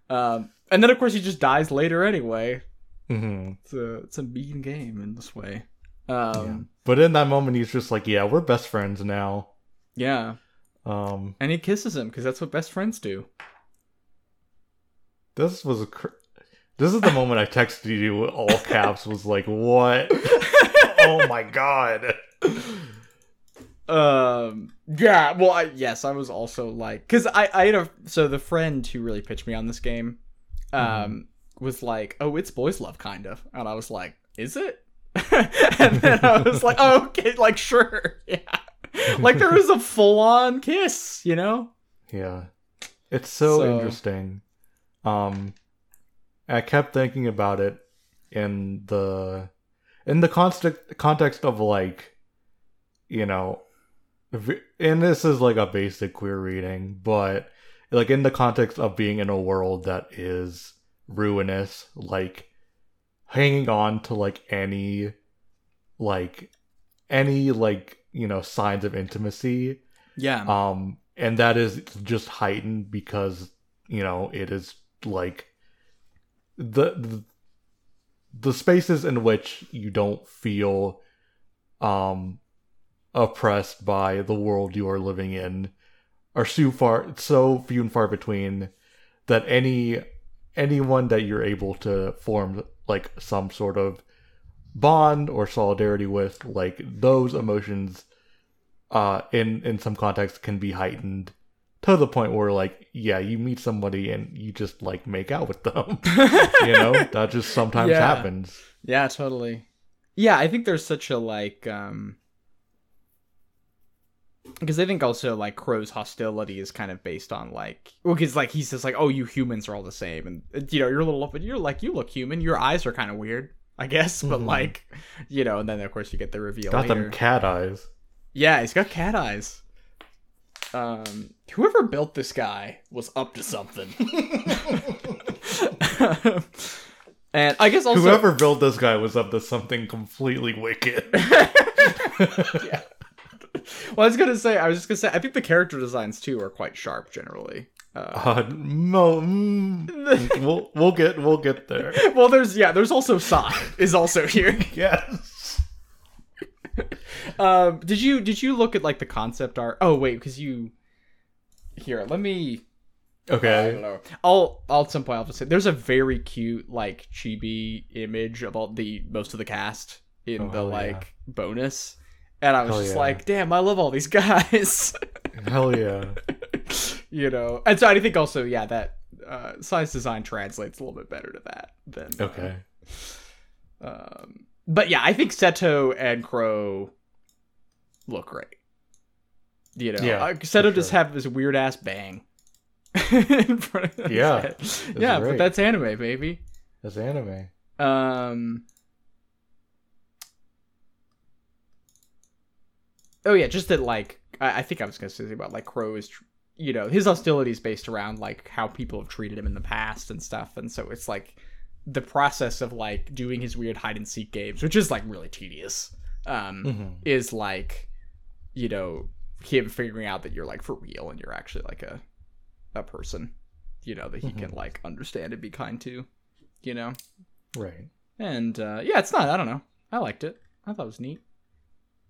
um, and then of course he just dies later anyway. Mm-hmm. It's a it's a mean game in this way. Um, yeah. But in that moment, he's just like, yeah, we're best friends now. Yeah. Um, and he kisses him because that's what best friends do. This was a. Cr- this is the moment I texted you all caps. Was like, what? Oh my god! Um, yeah, well, I, yes, I was also like, cause I, I had a, so the friend who really pitched me on this game, um, mm-hmm. was like, oh, it's boys love kind of. And I was like, is it? And then I was like, oh, okay, like, sure. Yeah. Like there was a full on kiss, you know? Yeah. It's so, so interesting. Um, I kept thinking about it in the, in the context context of like, you know, and this is like a basic queer reading, but like in the context of being in a world that is ruinous, like hanging on to like any, like any, like, you know, signs of intimacy. Yeah. Um, and that is just heightened because, you know, it is like the, the, the spaces in which you don't feel, um, oppressed by the world you are living in are so far so few and far between that any anyone that you're able to form like some sort of bond or solidarity with, like those emotions uh in in some context can be heightened to the point where like, yeah, you meet somebody and you just like make out with them. You know, that just sometimes yeah. happens. Yeah, totally. Yeah, I think there's such a like um because I think also, like, Crow's hostility is kind of based on, like... Well, because, like, he says, like, oh, you humans are all the same. And, you know, you're a little... But you're, like, you look human. Your eyes are kind of weird, I guess. But, mm-hmm. like, you know, and then, of course, you get the reveal got later. Got them cat eyes. Yeah, he's got cat eyes. Um, whoever built this guy was up to something. And I guess also... Whoever built this guy was up to something completely wicked. Yeah. Well, I was gonna say, I was just gonna say, I think the character designs too are quite sharp generally. Uh, uh no, mm, we'll we'll get we'll get there. Well, there's yeah, there's also Sai is also here. Yes. um, did you did you look at like the concept art? Oh wait, because you here. Let me. Okay. I don't know. I'll I'll at some point I'll just say there's a very cute like chibi image of all the most of the cast in oh, the like yeah. bonus. And I was hell just yeah. like, damn, I love all these guys. Hell yeah. You know, and so I think also, yeah, that uh, size design translates a little bit better to that than. Okay. Uh, um, but yeah, I think Seto and Crow look great. You know, yeah, uh, Seto sure. just have this weird ass bang in front of his yeah, head. Yeah, great. But that's anime, baby. That's anime. Um. Oh yeah, just that like I, I think I was gonna say about like Crow is, tr- you know, his hostility is based around like how people have treated him in the past and stuff, and so it's like the process of like doing his weird hide and seek games, which is like really tedious, um, mm-hmm. is like, you know, him figuring out that you're like for real and you're actually like a a person, you know, that he mm-hmm. can like understand and be kind to, you know, right? And uh, yeah, it's not. I don't know. I liked it. I thought it was neat.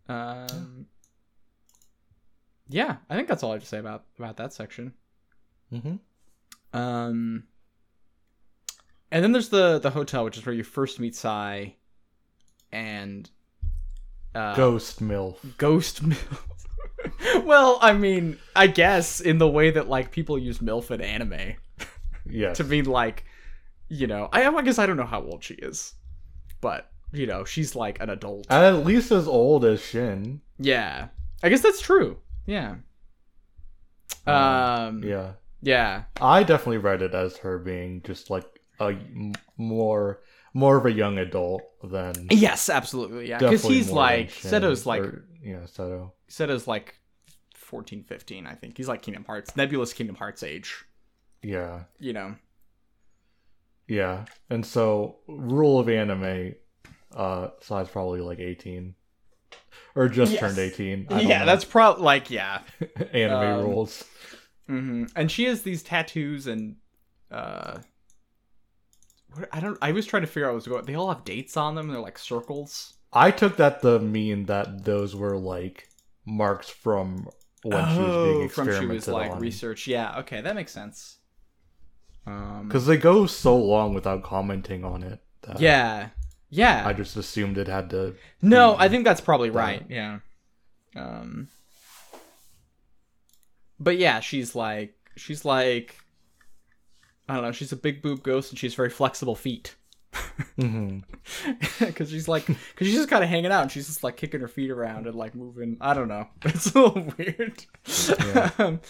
Um. Yeah. Yeah, I think that's all I have to say about, about that section. Mm-hmm. Um, and then there's the, the hotel, which is where you first meet Sai and... Uh, Ghost Milf. Ghost Milf. Well, I mean, I guess in the way that, like, people use MILF in anime. Yes. To mean, like, you know... I, I guess I don't know how old she is. But, you know, she's, like, an adult. And at least as old as Shin. Yeah. I guess that's true. Yeah. Um, yeah. Yeah. I definitely read it as her being just like a more more of a young adult than. Yes, absolutely. Yeah, because he's like Seto's like or, yeah Seto. Seto's like fourteen, fifteen, I think. He's like Kingdom Hearts, Nebulous Kingdom Hearts age. Yeah. You know. Yeah, and so rule of anime, uh, Sai's probably like eighteen. Or just yes. turned eighteen. I yeah, know. That's probably, like, yeah. Anime um, rules. Mm-hmm. And she has these tattoos and, uh... What, I don't... I was trying to figure out what was going on. They all have dates on them. They're, like, circles. I took that to mean that those were, like, marks from when oh, she was being experimented from she was, like, on. Research. Yeah, okay, that makes sense. Because um, they go so long without commenting on it. That... Yeah. Yeah. I just assumed it had to... No, I think that's probably that. Right, yeah. Um, But yeah, she's like, she's like, I don't know, she's a big boob ghost and she's very flexible feet. Mm-hmm. Because she's like, because she's just kind of hanging out and she's just like kicking her feet around and like moving. I don't know. It's a little weird. Yeah. um,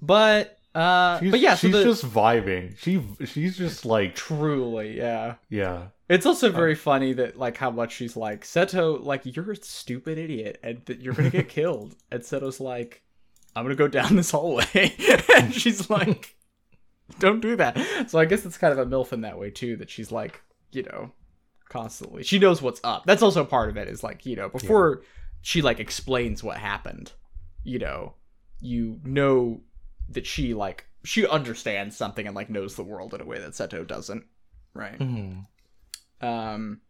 but. Uh, she's, but yeah, she's so the, just vibing. She she's just like truly, yeah, yeah. It's also very uh, funny that like how much she's like, Seto, like you're a stupid idiot, and that you're gonna get killed. And Seto's like, I'm gonna go down this hallway, and she's like, don't do that. So I guess it's kind of a MILF in that way too. That she's like, you know, constantly she knows what's up. That's also part of it. Is like, you know, before yeah. she like explains what happened, you know, you know. That she like she understands something and like knows the world in a way that Seto doesn't, right? Mm-hmm. Um,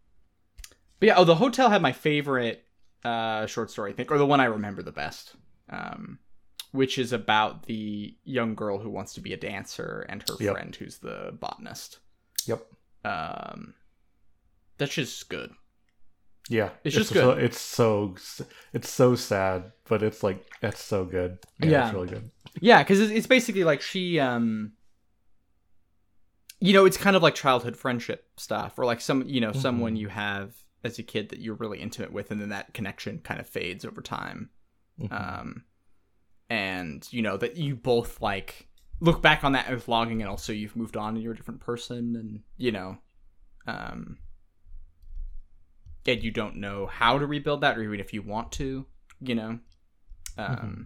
but yeah, oh, the hotel had my favorite uh, short story, I think, or the one I remember the best, um, which is about the young girl who wants to be a dancer and her yep. friend who's the botanist. Yep. Um, that's just good. Yeah, it's, it's just good. So, it's so it's so sad, but it's like that's so good. Yeah, yeah. It's really good. Yeah, because it's basically like she, um, you know, it's kind of like childhood friendship stuff or like some, you know, mm-hmm. someone you have as a kid that you're really intimate with. And then that connection kind of fades over time. Mm-hmm. Um, and, you know, that you both like look back on that with longing and also you've moved on and you're a different person and, you know, um, and you don't know how to rebuild that or even if you want to, you know, um. Mm-hmm.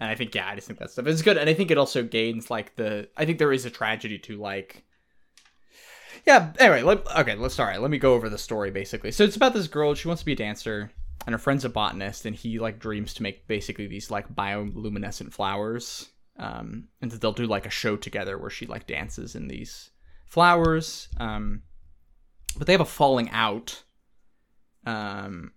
And I think, yeah, I just think that stuff is good. And I think it also gains, like, the... I think there is a tragedy to, like... Yeah, anyway, let, okay, let's start. Right, let me go over the story, basically. So it's about this girl. She wants to be a dancer. And her friend's a botanist. And he, like, dreams to make, basically, these, like, bioluminescent flowers. Um, and they'll do, like, a show together where she, like, dances in these flowers. Um, but they have a falling out. Um,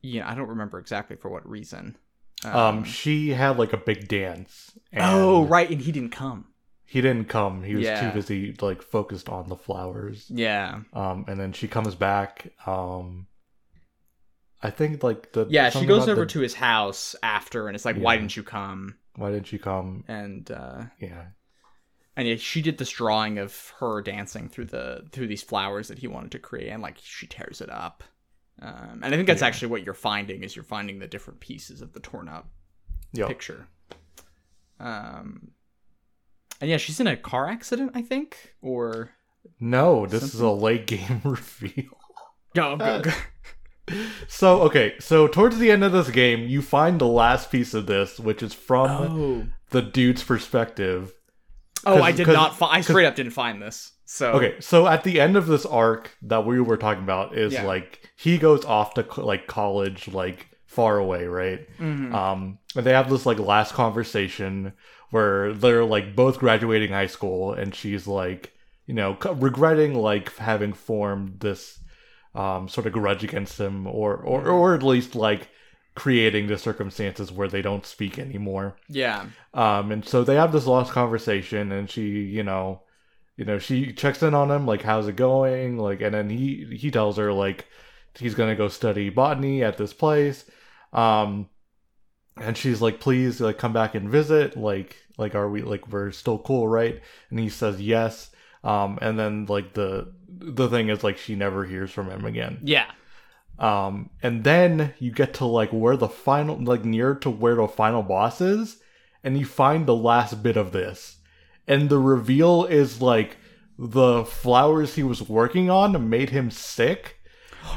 you know, I don't remember exactly for what reason. Um, um she had like a big dance and oh right and he didn't come he didn't come he was yeah. too busy like focused on the flowers yeah um and then she comes back um I think like the yeah she goes over the... to his house after and it's like yeah. why didn't you come why didn't you come and uh yeah and yeah she did this drawing of her dancing through the through these flowers that he wanted to create and like she tears it up. Um, and I think that's yeah. actually what you're finding is you're finding the different pieces of the torn up yep. picture. Um, and yeah, she's in a car accident, I think, or no, this something. Is a late game reveal. No, I'm good. So, okay. So towards the end of this game, you find the last piece of this, which is from oh. the dude's perspective. Oh, I did not find, I straight up didn't find this. So okay, so at the end of this arc that we were talking about is yeah. like he goes off to co- like college, like far away, right? Mm-hmm. Um, and they have this like last conversation where they're like both graduating high school, and she's like, you know, co- regretting like having formed this um sort of grudge against him, or or or at least like creating the circumstances where they don't speak anymore. Yeah. Um, and so they have this last conversation, and she, you know. You know, she checks in on him, like, how's it going? Like, and then he, he tells her, like, he's going to go study botany at this place. Um, and she's like, please, like, come back and visit. Like, like, are we, like, we're still cool, right? And he says yes. Um, and then, like, the the thing is, like, she never hears from him again. Yeah. Um, and then you get to, like, where the final, like, near to where the final boss is. And you find the last bit of this. And the reveal is, like, the flowers he was working on made him sick.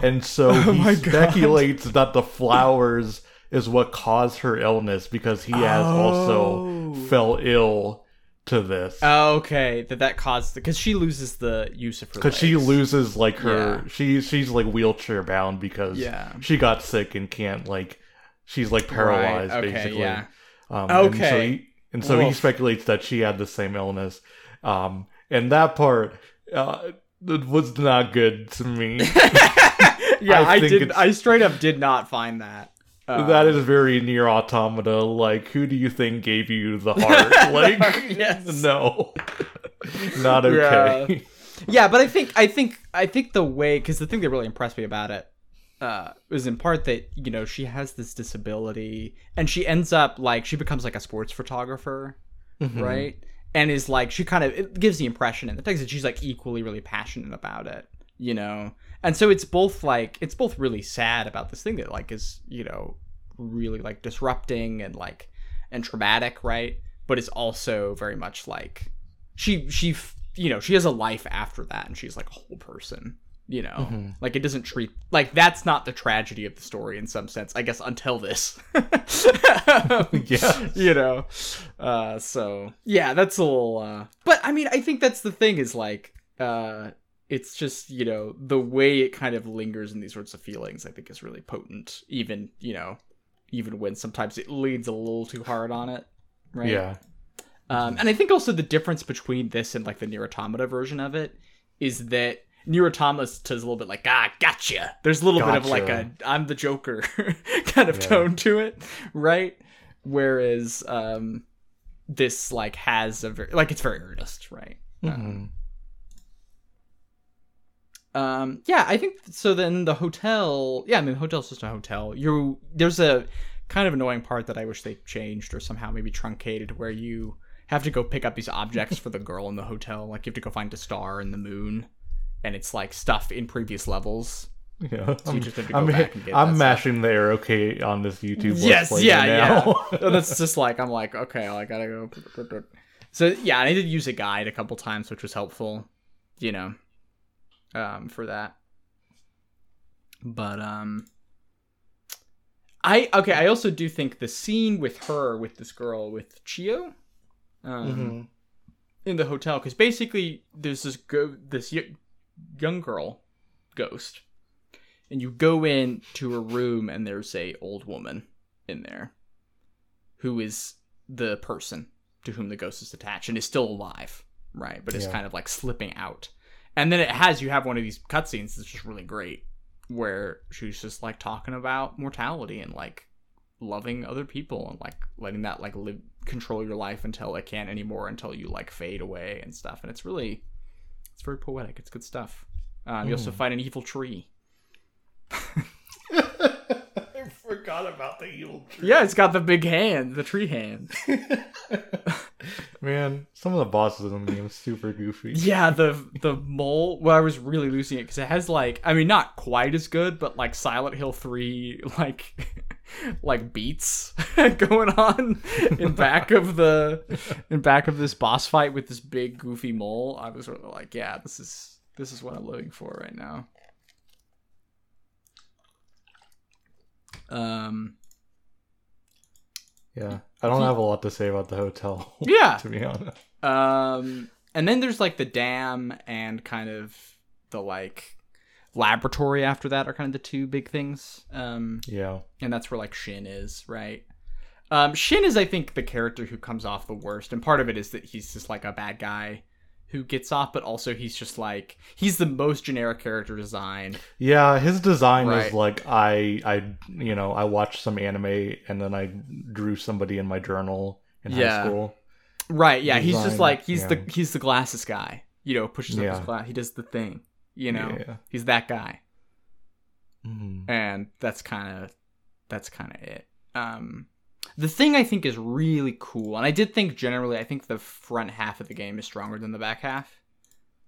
And so oh he speculates God. That the flowers is what caused her illness because he has oh. also fell ill to this. Oh, okay. That that caused... Because she loses the use of her legs. Because she loses, like, her... Yeah. She, she's, like, wheelchair-bound because yeah. she got sick and can't, like... She's, like, paralyzed, right. okay, basically. Yeah. Um, okay. And so he, And so Woof. he speculates that she had the same illness. Um, and that part uh, was not good to me. yeah, I, I did. I straight up did not find that. Um, that is very NieR Automata. Like, who do you think gave you the heart? Like, yes. no, not okay. Yeah. yeah, but I think I think I think the way because the thing that really impressed me about it uh, is in part that, you know, she has this disability and she ends up like, she becomes like a sports photographer, mm-hmm. right? And is like, she kind of, it gives the impression in the text that she's like equally really passionate about it, you know? And so it's both like, it's both really sad about this thing that like is, you know, really like disrupting and like, and traumatic, right? But it's also very much like, she, she, you know, she has a life after that and she's like a whole person, you know? Mm-hmm. Like it doesn't treat, like that's not the tragedy of the story in some sense, I guess, until this. Yeah. You know? Uh, so, yeah, that's a little, uh, but I mean, I think that's the thing is like, uh, it's just, you know, the way it kind of lingers in these sorts of feelings, I think is really potent, even, you know, even when sometimes it leans a little too hard on it, right? Yeah. Um, and I think also the difference between this and, like, the NieR Automata version of it is that NieR Automata is a little bit like, ah, gotcha. There's a little gotcha. bit of, like, a I'm the Joker kind of yeah. tone to it, right? Whereas um, this, like, has a very... Like, it's very earnest, right? Mm-hmm. Um, Um, yeah, I think, so then the hotel, yeah, I mean, the hotel's just a hotel. You There's a kind of annoying part that I wish they changed or somehow maybe truncated where you have to go pick up these objects for the girl in the hotel. Like, you have to go find a star and the moon, and it's, like, stuff in previous levels. Yeah, so you just have to go I'm, back and get I'm mashing stuff. The arrow key on this YouTube. Yes, yeah, now. yeah. That's just like, I'm like, okay, I gotta go. So, yeah, I did use a guide a couple times, which was helpful, you know. Um, for that, but um, I okay. I also do think the scene with her, with this girl, with Chio, um, mm-hmm. in the hotel, because basically there's this go this y- young girl, ghost, and you go in to her room and there's a old woman in there, who is the person to whom the ghost is attached and is still alive, right? But yeah. is kind of like slipping out. And then it has, you have one of these cutscenes that's just really great where she's just like talking about mortality and like loving other people and like letting that like live, control your life until it can't anymore, until you like fade away and stuff. And it's really, it's very poetic. It's good stuff. Um, mm. You also find an evil tree. I forgot about the evil tree. Yeah, it's got the big hand, the tree hand. Man, some of the bosses in the game are super goofy. Yeah, the the mole. Well, I was really losing it because it has like, I mean, not quite as good, but like Silent Hill three like like beats going on in back of the in back of this boss fight with this big goofy mole. I was sort of like, yeah, this is this is what I'm living for right now. Um. Yeah, I don't have a lot to say about the hotel. Yeah, to be honest. Um, and then there's like the dam and kind of the like laboratory after that are kind of the two big things. Um, yeah, and that's where like Shin is, right? Um, Shin is, I think, the character who comes off the worst, and part of it is that he's just like a bad guy who gets off, but also he's just like, he's the most generic character design. Yeah, his design right. is like, I, I, you know, I watched some anime and then I drew somebody in my journal in yeah. high school. Right, yeah, design. He's just like, he's yeah. the he's the glasses guy, you know, pushes yeah. up his glass, he does the thing, you know, yeah. he's that guy. Mm. And that's kind of, that's kind of it. Um, The thing I think is really cool, and I did think generally, I think the front half of the game is stronger than the back half.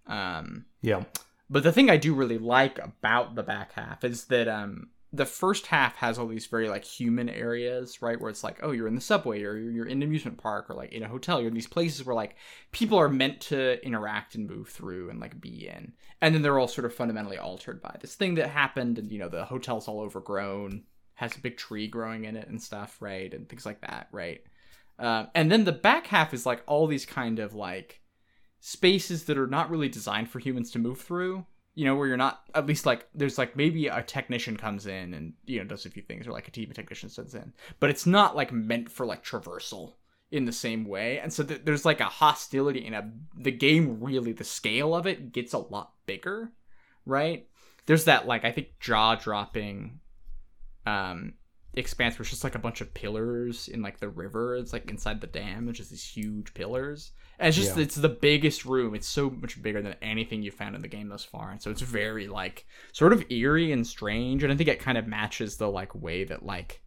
Um, yeah. But the thing I do really like about the back half is that um, the first half has all these very, like, human areas, right? Where it's like, oh, you're in the subway, or you're in an amusement park, or, like, in a hotel. You're in these places where, like, people are meant to interact and move through and, like, be in. And then they're all sort of fundamentally altered by this thing that happened, and, you know, the hotel's all overgrown. Has a big tree growing in it and stuff, right? And things like that, right? Uh, and then the back half is, like, all these kind of, like, spaces that are not really designed for humans to move through, you know, where you're not, at least, like, there's, like, maybe a technician comes in and, you know, does a few things, or, like, a team of technicians comes in. But it's not, like, meant for, like, traversal in the same way. And so th- there's, like, a hostility in a, the game, really, the scale of it gets a lot bigger, right? There's that, like, I think jaw-dropping... Um, Expanse was just like a bunch of pillars in like the river. It's like inside the dam. It's just these huge pillars. And it's just yeah. it's the biggest room. It's so much bigger than anything you found in the game thus far. And so it's very like sort of eerie and strange. And I think it kind of matches the like way that like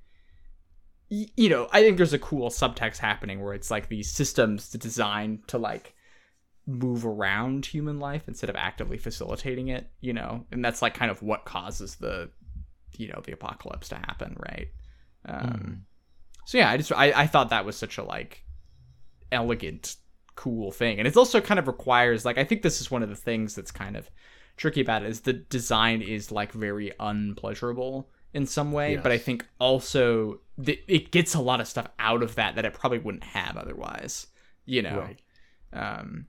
y- you know I think there's a cool subtext happening where it's like these systems designed to like move around human life instead of actively facilitating it. You know, and that's like kind of what causes the you know the apocalypse to happen, right? Um mm. so yeah, I just I, I thought that was such a like elegant, cool thing. And it's also kind of requires like I think this is one of the things that's kind of tricky about it is the design is like very unpleasurable in some way. Yes. But I think also th- it gets a lot of stuff out of that that it probably wouldn't have otherwise, you know. Right. um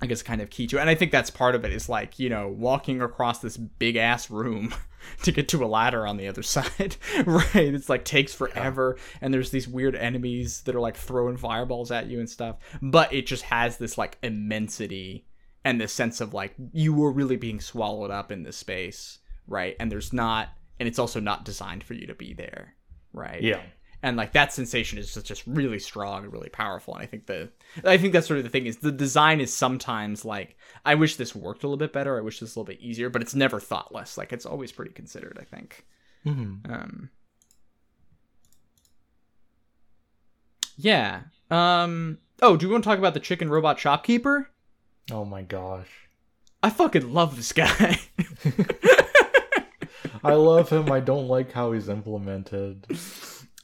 I guess kind of key to it. And I think that's part of it is like, you know, walking across this big ass room to get to a ladder on the other side, right? It's like takes forever. Yeah. And there's these weird enemies that are like throwing fireballs at you and stuff. But it just has this like immensity and this sense of like you were really being swallowed up in this space, right? And there's not, and it's also not designed for you to be there, right? Yeah. And like that sensation is just, just really strong and really powerful. And I think the I think that's sort of the thing is the design is sometimes like I wish this worked a little bit better. I wish this was a little bit easier, but it's never thoughtless. Like it's always pretty considered, I think. Mm-hmm. Um, yeah. Um, oh, do we want to talk about the chicken robot shopkeeper? Oh my gosh, I fucking love this guy. I love him. I don't like how he's implemented.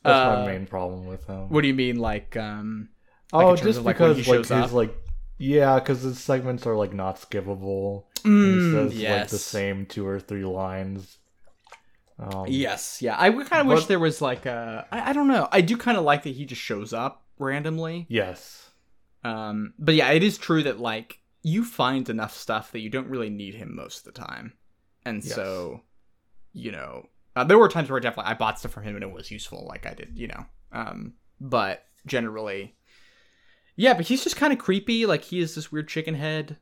That's my main problem with him. What do you mean, like, um... Like oh, just of, like, because, like, his, up? like... Yeah, because his segments are, like, not skippable. Mm, he says, yes. like, the same two or three lines. Um, yes, yeah. I kind of wish there was, like, a... I, I don't know. I do kind of like that he just shows up randomly. Yes. Um, but, yeah, it is true that, like, you find enough stuff that you don't really need him most of the time. And yes. so, you know... Uh, there were times where definitely I bought stuff from him and it was useful, like I did, you know. Um, but generally, yeah. But he's just kind of creepy. Like he is this weird chicken head.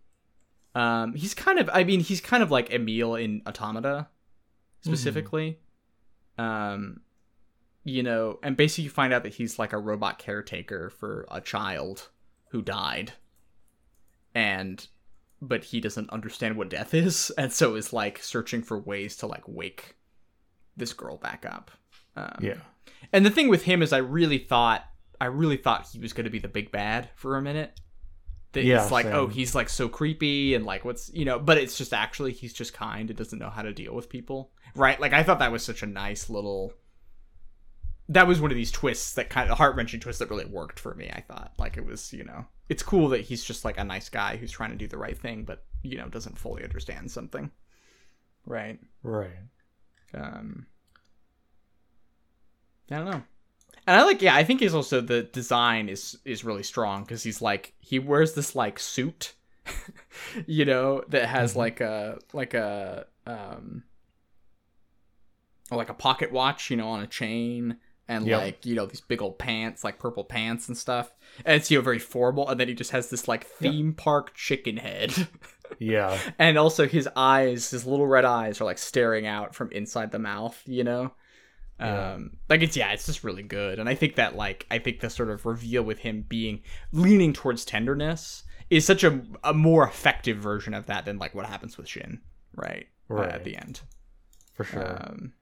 Um, he's kind of, I mean, he's kind of like Emil in Automata, specifically. Mm-hmm. Um, you know, and basically you find out that he's like a robot caretaker for a child who died, and but he doesn't understand what death is, and so is like searching for ways to like wake this girl back up. Um, yeah. And the thing with him is I really thought, I really thought he was going to be the big bad for a minute. That yeah, it's like, same. oh, he's like so creepy and like what's, you know, but it's just actually, he's just kind and doesn't know how to deal with people. Right. Like I thought that was such a nice little, that was one of these twists that kind of heart wrenching twists that really worked for me. I thought like it was, you know, it's cool that he's just like a nice guy who's trying to do the right thing, but you know, doesn't fully understand something. Right. Right. Um, I don't know. And I like, yeah, I think he's also, the design is, is really strong because he's like, he wears this like suit, you know, that has mm-hmm. like a, like a, um, like a pocket watch, you know, on a chain and yep. like, you know, these big old pants, like purple pants and stuff. And it's, you know, very formal. And then he just has this like theme yep. park chicken head. Yeah. And also his eyes, his little red eyes are like staring out from inside the mouth, you know? Yeah. Um, like it's, yeah, it's just really good. And I think that like, I think the sort of reveal with him being leaning towards tenderness is such a, a more effective version of that than like what happens with Shin, right? Right. Uh, at the end. For sure. Um,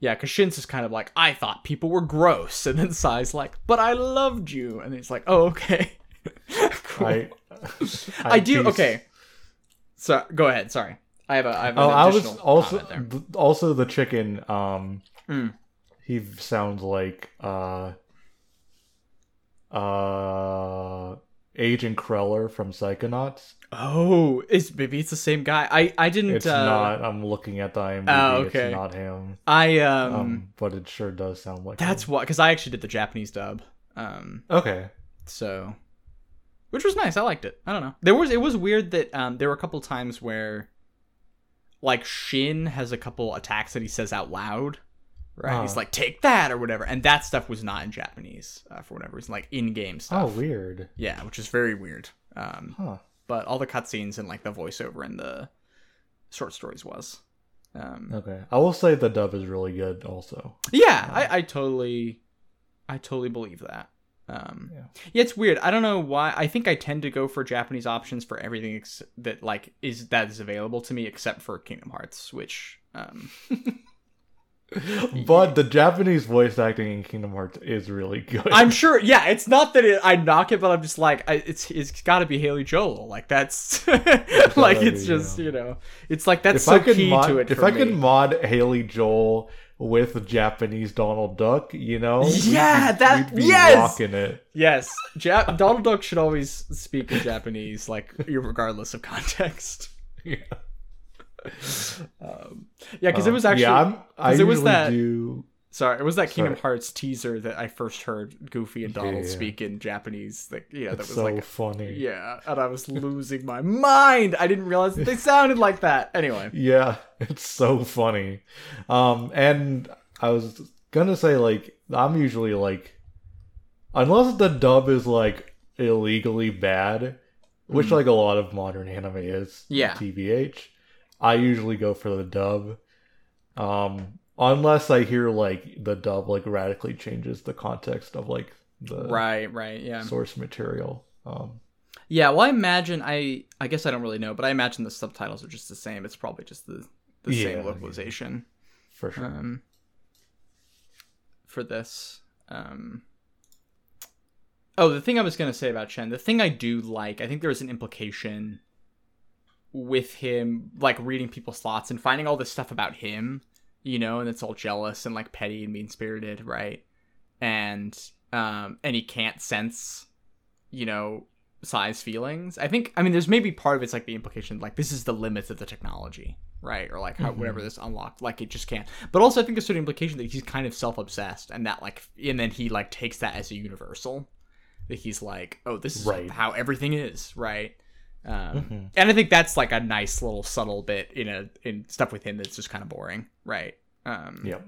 yeah, because Shin's is kind of like, I thought people were gross. And then Sai's like, but I loved you. And it's like, oh, okay. Cool. I, I, I do. Piece. Okay. So go ahead. Sorry. I have a, I have an oh, I was also, there. Th- also the chicken, um, mm. he sounds like, uh, uh, Agent Cruller from Psychonauts. Oh, it's maybe it's the same guy. I, I didn't, it's uh, not, I'm looking at the I M D B. Oh, okay. It's not him. I, um, um, but it sure does sound like that's him. What, cause I actually did the Japanese dub. Um, okay. So. Which was nice. I liked it. I don't know. There was it was weird that um, there were a couple times where, like Shin has a couple attacks that he says out loud, right? Oh. He's like, "Take that" or whatever, and that stuff was not in Japanese uh, for whatever reason, like in-game stuff. Oh, weird. Yeah, which is very weird. Um, huh. But all the cutscenes and like the voiceover and the short stories was. Um, okay, I will say the dub is really good also. Yeah, um, I, I totally, I totally believe that. Um, yeah. yeah, it's weird. I don't know why. I think I tend to go for Japanese options for everything ex- that like is that is available to me, except for Kingdom Hearts, which. Um, but the Japanese voice acting in Kingdom Hearts is really good. I'm sure. Yeah, it's not that it, I knock it, but I'm just like, I, it's it's got to be Haley Joel. Like that's it's like it's be, just yeah. you know, it's like that's if so key mod, to it. If for I me. could mod Haley Joel with Japanese Donald Duck, you know, yeah, we'd, that we'd be yes, rocking it. Yes, ja- Donald Duck should always speak in Japanese, like regardless of context. Yeah. um yeah because um, it was actually yeah I'm, I it was that do... sorry it was that Kingdom sorry. Hearts teaser that I first heard Goofy and Donald yeah, yeah. speak in Japanese like yeah it's that was so like funny yeah and I was losing my mind. I didn't realize that they sounded like that anyway. Yeah, it's so funny. Um and I was gonna say like I'm usually like unless the dub is like illegally bad, which mm. like a lot of modern anime is, yeah, T B H, I usually go for the dub, um, unless I hear like the dub like radically changes the context of like the right, right, yeah, source material. Um, yeah, well, I imagine I, I guess I don't really know, but I imagine the subtitles are just the same. It's probably just the, the yeah, same localization, yeah. for sure. Um, for this, um, oh, the thing I was gonna say about Chen, the thing I do like, I think there is an implication with him like reading people's thoughts and finding all this stuff about him, you know, and it's all jealous and like petty and mean-spirited, right? And um and he can't sense, you know, Sai's feelings. I think I mean there's maybe part of it's like the implication like this is the limits of the technology, right? Or like how mm-hmm. whatever this unlocked, like it just can't. But also I think there's sort of implication that he's kind of self-obsessed and that like and then he like takes that as a universal. That he's like, oh, this is right. how everything is, right? Um, mm-hmm. And I think that's like a nice little subtle bit in a in stuff with him that's just kind of boring, right? Um, yep.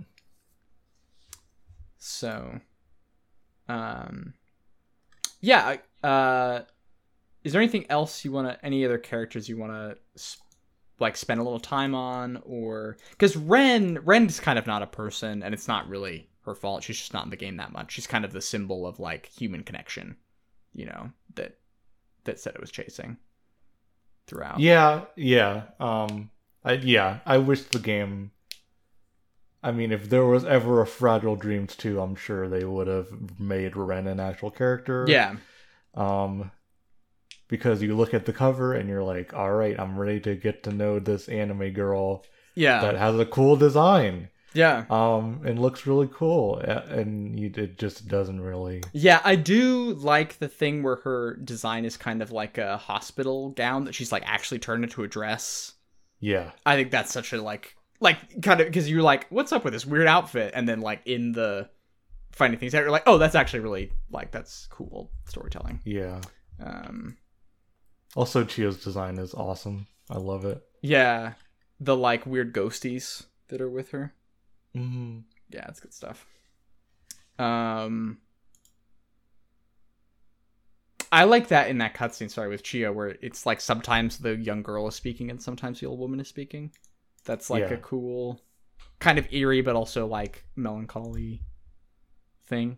So, um, yeah. Uh, is there anything else you want to? Any other characters you want to sp- like spend a little time on, or because Ren Ren's kind of not a person, and it's not really her fault. She's just not in the game that much. She's kind of the symbol of like human connection, you know, that that said it was chasing. Throughout. Yeah, yeah. Um I yeah, I wish the game I mean if there was ever a Fragile Dreams two, I'm sure they would have made Ren an actual character. Yeah. Um because you look at the cover and you're like, all right, I'm ready to get to know this anime girl yeah. that has a cool design. Yeah. Um and looks really cool and you, it just doesn't really. Yeah, I do like the thing where her design is kind of like a hospital gown that she's like actually turned into a dress. Yeah. I think that's such a like like kind of because you're like what's up with this weird outfit and then like in the finding things out you're like oh that's actually really like that's cool storytelling. Yeah. Um also Chio's design is awesome. I love it. Yeah. The like weird ghosties that are with her. Mm-hmm. Yeah, it's good stuff. Um, I like that in that cutscene, sorry, with Chia, where it's like sometimes the young girl is speaking and sometimes the old woman is speaking. That's like yeah. a cool, kind of eerie, but also like melancholy thing.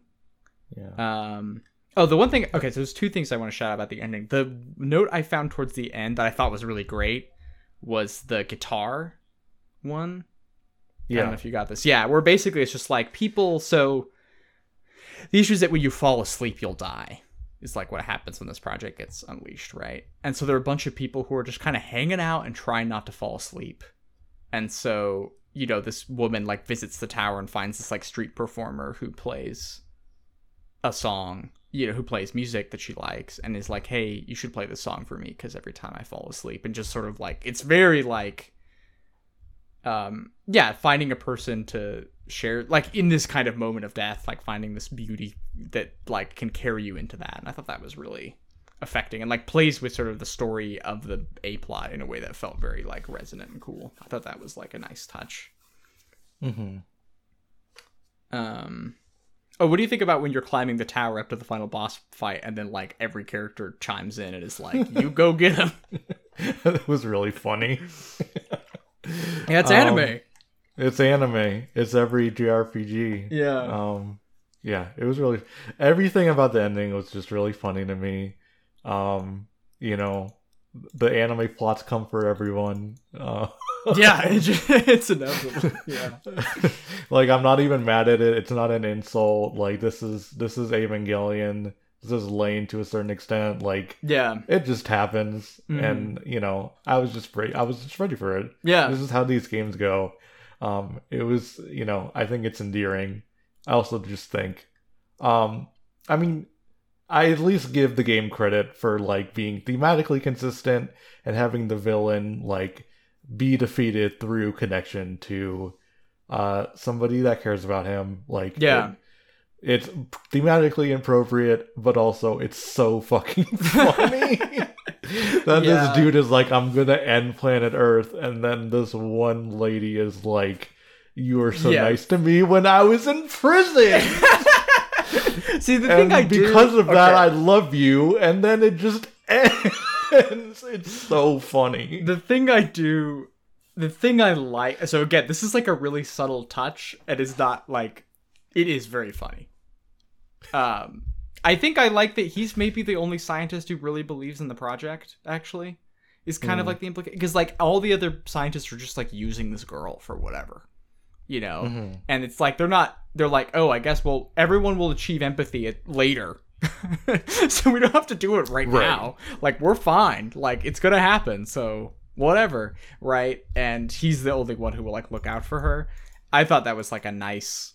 Yeah. Um. Oh, the one thing. Okay, so there's two things I want to shout out about the ending. The note I found towards the end that I thought was really great was the guitar one. Yeah. I don't know if you got this. Yeah, where basically it's just like people, so the issue is that when you fall asleep, you'll die. It's like what happens when this project gets unleashed, right? And so there are a bunch of people who are just kind of hanging out and trying not to fall asleep. And so, you know, this woman like visits the tower and finds this like street performer who plays a song, you know, who plays music that she likes and is like, hey, you should play this song for me because every time I fall asleep. And just sort of like, it's very like... Um, yeah, finding a person to share, like in this kind of moment of death, like finding this beauty that like can carry you into that. And I thought that was really affecting and like plays with sort of the story of the A plot in a way that felt very like resonant and cool. I thought that was like a nice touch. Mm-hmm. Um, oh, what do you think about when you're climbing the tower up to the final boss fight and then like every character chimes in and is like, you go get him. That was really funny. Yeah, it's um, anime. It's anime. It's every J R P G. Yeah. Um, yeah, it was really... Everything about the ending was just really funny to me. Um, you know, the anime plots come for everyone. Uh, yeah, it's, it's inevitable. Yeah. Like, I'm not even mad at it. It's not an insult. Like, this is this is Evangelion. This is lame to a certain extent. Like, yeah, it just happens. Mm-hmm. And, you know, I was just re- I was just ready for it. Yeah. This is how these games go. Um, it was, you know, I think it's endearing. I also just think, um, I mean, I at least give the game credit for, like, being thematically consistent and having the villain, like, be defeated through connection to, uh, somebody that cares about him. Like, yeah, it, it's thematically appropriate, but also it's so fucking funny. Then yeah. This dude is like, I'm gonna end planet Earth, and then this one lady is like, you were so yeah. nice to me when I was in prison. See, the and thing I do... because of okay. that, I love you, and then it just ends. It's so funny. The thing I do... The thing I like... So again, this is like a really subtle touch, and it's not like... It is very funny. Um... I think I like that he's maybe the only scientist who really believes in the project, actually, is kind mm. of like the implication. Because, like, all the other scientists are just, like, using this girl for whatever, you know? Mm-hmm. And it's like, they're not, they're like, oh, I guess, well, everyone will achieve empathy at, later. So we don't have to do it right, right now. Like, we're fine. Like, it's going to happen. So whatever, right? And he's the only one who will, like, look out for her. I thought that was, like, a nice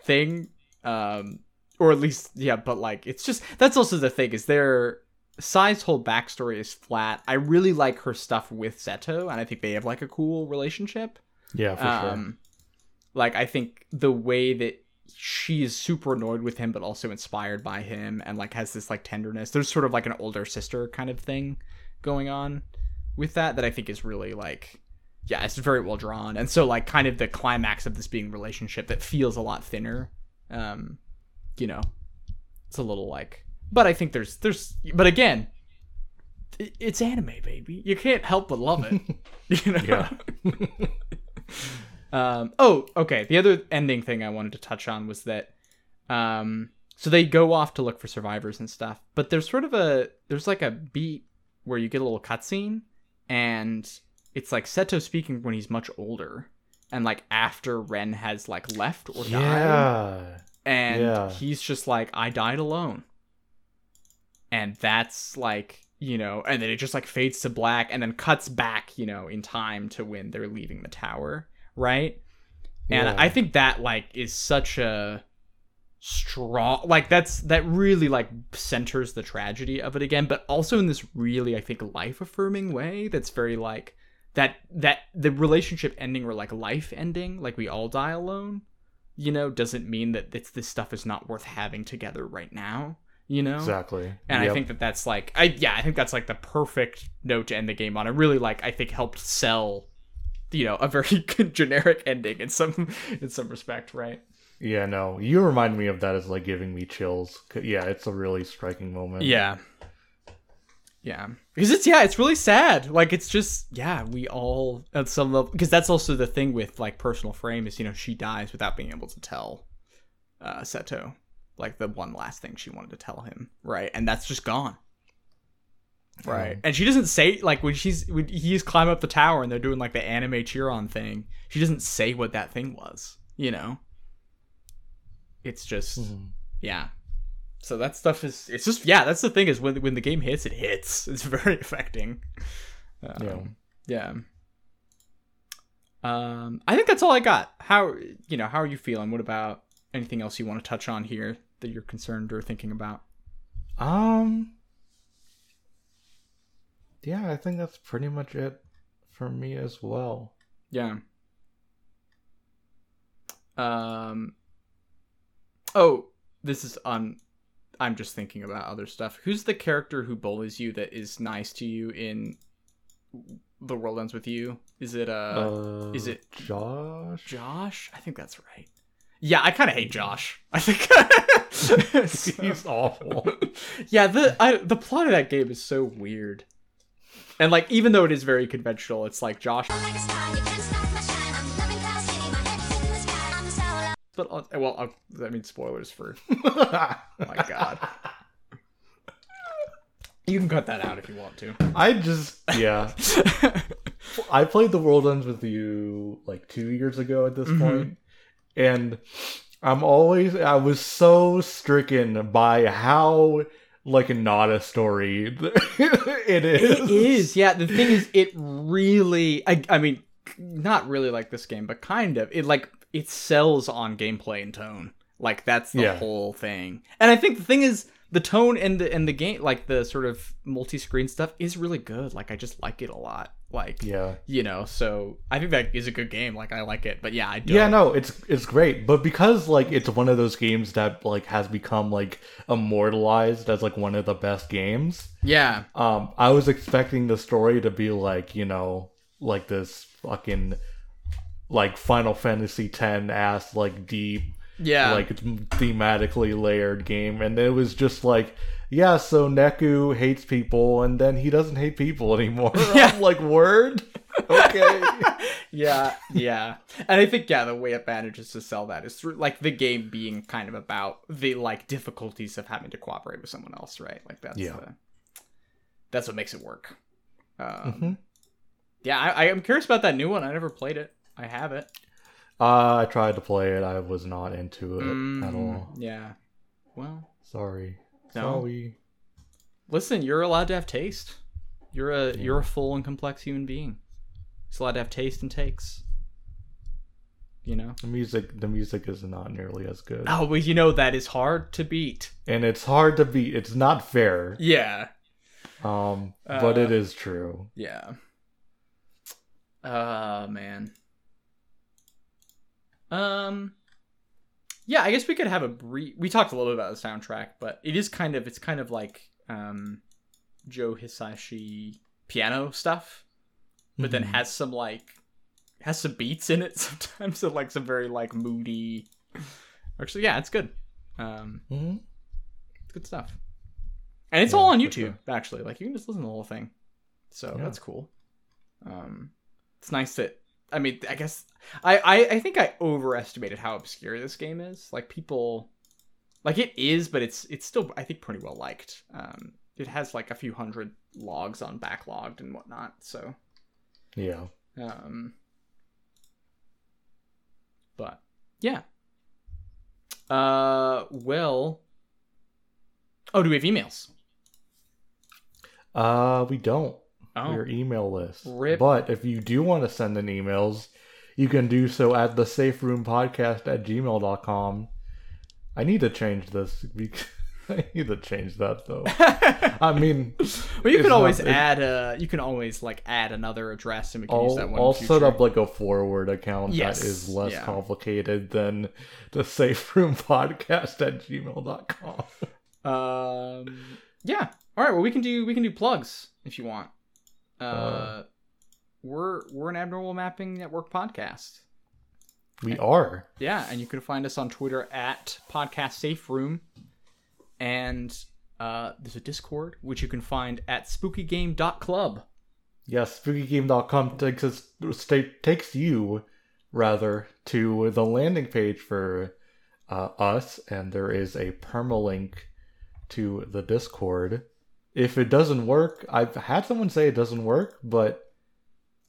thing. Um... Or at least, yeah, but, like, it's just... That's also the thing, is their Sai's whole backstory is flat. I really like her stuff with Seto, and I think they have, like, a cool relationship. Yeah, for um, sure. Like, I think the way that she is super annoyed with him, but also inspired by him, and, like, has this, like, tenderness. There's sort of, like, an older sister kind of thing going on with that that I think is really, like... Yeah, it's very well drawn. And so, like, kind of the climax of this being a relationship that feels a lot thinner, um... you know, it's a little like, but I think there's, there's, but again, it's anime, baby. You can't help but love it. You know? Yeah. um, oh, okay. The other ending thing I wanted to touch on was that, um, so they go off to look for survivors and stuff, but there's sort of a, there's like a beat where you get a little cutscene, and it's like Seto speaking when he's much older, and like after Ren has like left or yeah. died. And yeah. he's just like, I died alone. And that's like, you know, and then it just like fades to black and then cuts back, you know, in time to when they're leaving the tower. Right. And yeah. I think that like is such a strong, like that's, that really like centers the tragedy of it again, but also in this really, I think, life affirming way. That's very like that, that the relationship ending or like life ending, like we all die alone. You know, doesn't mean that it's, this stuff is not worth having together right now, you know? Exactly. And yep. I think that that's like, I yeah, I think that's like the perfect note to end the game on. It really like, I think helped sell, you know, a very good generic ending in some, in some respect, right? Yeah, no, you remind me of that as like giving me chills. Yeah, it's a really striking moment. Yeah. Yeah. Because it's, yeah, it's really sad. Like, it's just, yeah, we all, at some level, because that's also the thing with, like, Personal Frame is, you know, she dies without being able to tell uh, Seto, like, the one last thing she wanted to tell him, right? And that's just gone. Right. Mm. And she doesn't say, like, when she's, when he's climbing up the tower and they're doing, like, the anime cheer-on thing, she doesn't say what that thing was, you know? It's just, mm-hmm. yeah. So that stuff is, it's just, yeah, that's the thing is when when the game hits, it hits. It's very affecting. Um, yeah. yeah. Um, I think that's all I got. How, you know, how are you feeling? What about anything else you want to touch on here that you're concerned or thinking about? Um, yeah, I think that's pretty much it for me as well. Yeah. Um. Oh, this is on... I'm just thinking about other stuff. Who's the character who bullies you that is nice to you in The World Ends With You? Is it, uh... uh is it... Josh? Josh? I think that's right. Yeah, I kind of hate Josh. I think... so, he's awful. Yeah, the I, the plot of that game is so weird. And, like, even though it is very conventional, it's like Josh... But, well, I'll, that means spoilers for... oh my God. You can cut that out if you want to. I just... Yeah. I played The World Ends With You, like, two years ago at this mm-hmm. point. And I'm always... I was so stricken by how... like not a story it is it is yeah the thing is it really I, I mean not really like this game but kind of it like it sells on gameplay and tone like that's the yeah. whole thing. And I think the thing is the tone and the and the game like the sort of multi-screen stuff is really good. Like I just like it a lot. Like yeah you know so I think that is a good game. Like I like it but yeah I don't yeah no it's it's great but because like it's one of those games that like has become like immortalized as like one of the best games. Yeah um I was expecting the story to be like you know like this fucking like Final Fantasy X ass like deep yeah like it's thematically layered game and it was just like yeah so Neku hates people and then he doesn't hate people anymore. Yeah. I'm like word okay yeah yeah and I think yeah the way it manages to sell that is through like the game being kind of about the like difficulties of having to cooperate with someone else right like that's yeah the, that's what makes it work. um mm-hmm. yeah I, I'm curious about that new one. I never played it. I have it. Uh, I tried to play it. I was not into it mm, at all. Yeah. Well. Sorry. No. Sorry. Listen, you're allowed to have taste. You're a yeah. you're a full and complex human being. It's allowed to have taste and takes. You know. The music, the music is not nearly as good. Oh, well, you know that is hard to beat. And it's hard to beat. It's not fair. Yeah. Um, uh, but it is true. Yeah. Uh, man. Um, yeah, I guess we could have a brief, we talked a little bit about the soundtrack, but it is kind of, it's kind of like, um, Joe Hisaishi piano stuff, but mm-hmm. then has some like, has some beats in it sometimes, so like some very like moody, actually, yeah, it's good. Um, mm-hmm. it's good stuff. And it's yeah, all on YouTube, sure. actually, like you can just listen to the whole thing. So yeah. that's cool. Um, it's nice that. I mean, I guess I, I, I think I overestimated how obscure this game is. Like people, like it is, but it's it's still I think pretty well liked. Um, it has like a few hundred logs on backlogged and whatnot. So yeah. Um. But yeah. Uh. Well. Oh, do we have emails? Uh, we don't. Oh. Your email list. Rip. But if you do want to send in emails, you can do so at the safe room podcast at gmail dot com. I need to change this. I need to change that though. I mean, well, you can always not, add a. You can always like add another address, and we can I'll, use that one. I'll in set up like a forward account yes. that is less yeah. complicated than the safe room podcast at gmail dot com. um. Yeah. All right. Well, we can do we can do plugs if you want. Uh, uh we're we're an Abnormal Mapping Network podcast. We and, are. Yeah, and you can find us on Twitter at Podcast Safe Room. And uh there's a Discord which you can find at spooky game dot club. Yes, spooky game dot com takes us takes you rather to the landing page for uh us, and there is a permalink to the Discord. If it doesn't work, I've had someone say it doesn't work, but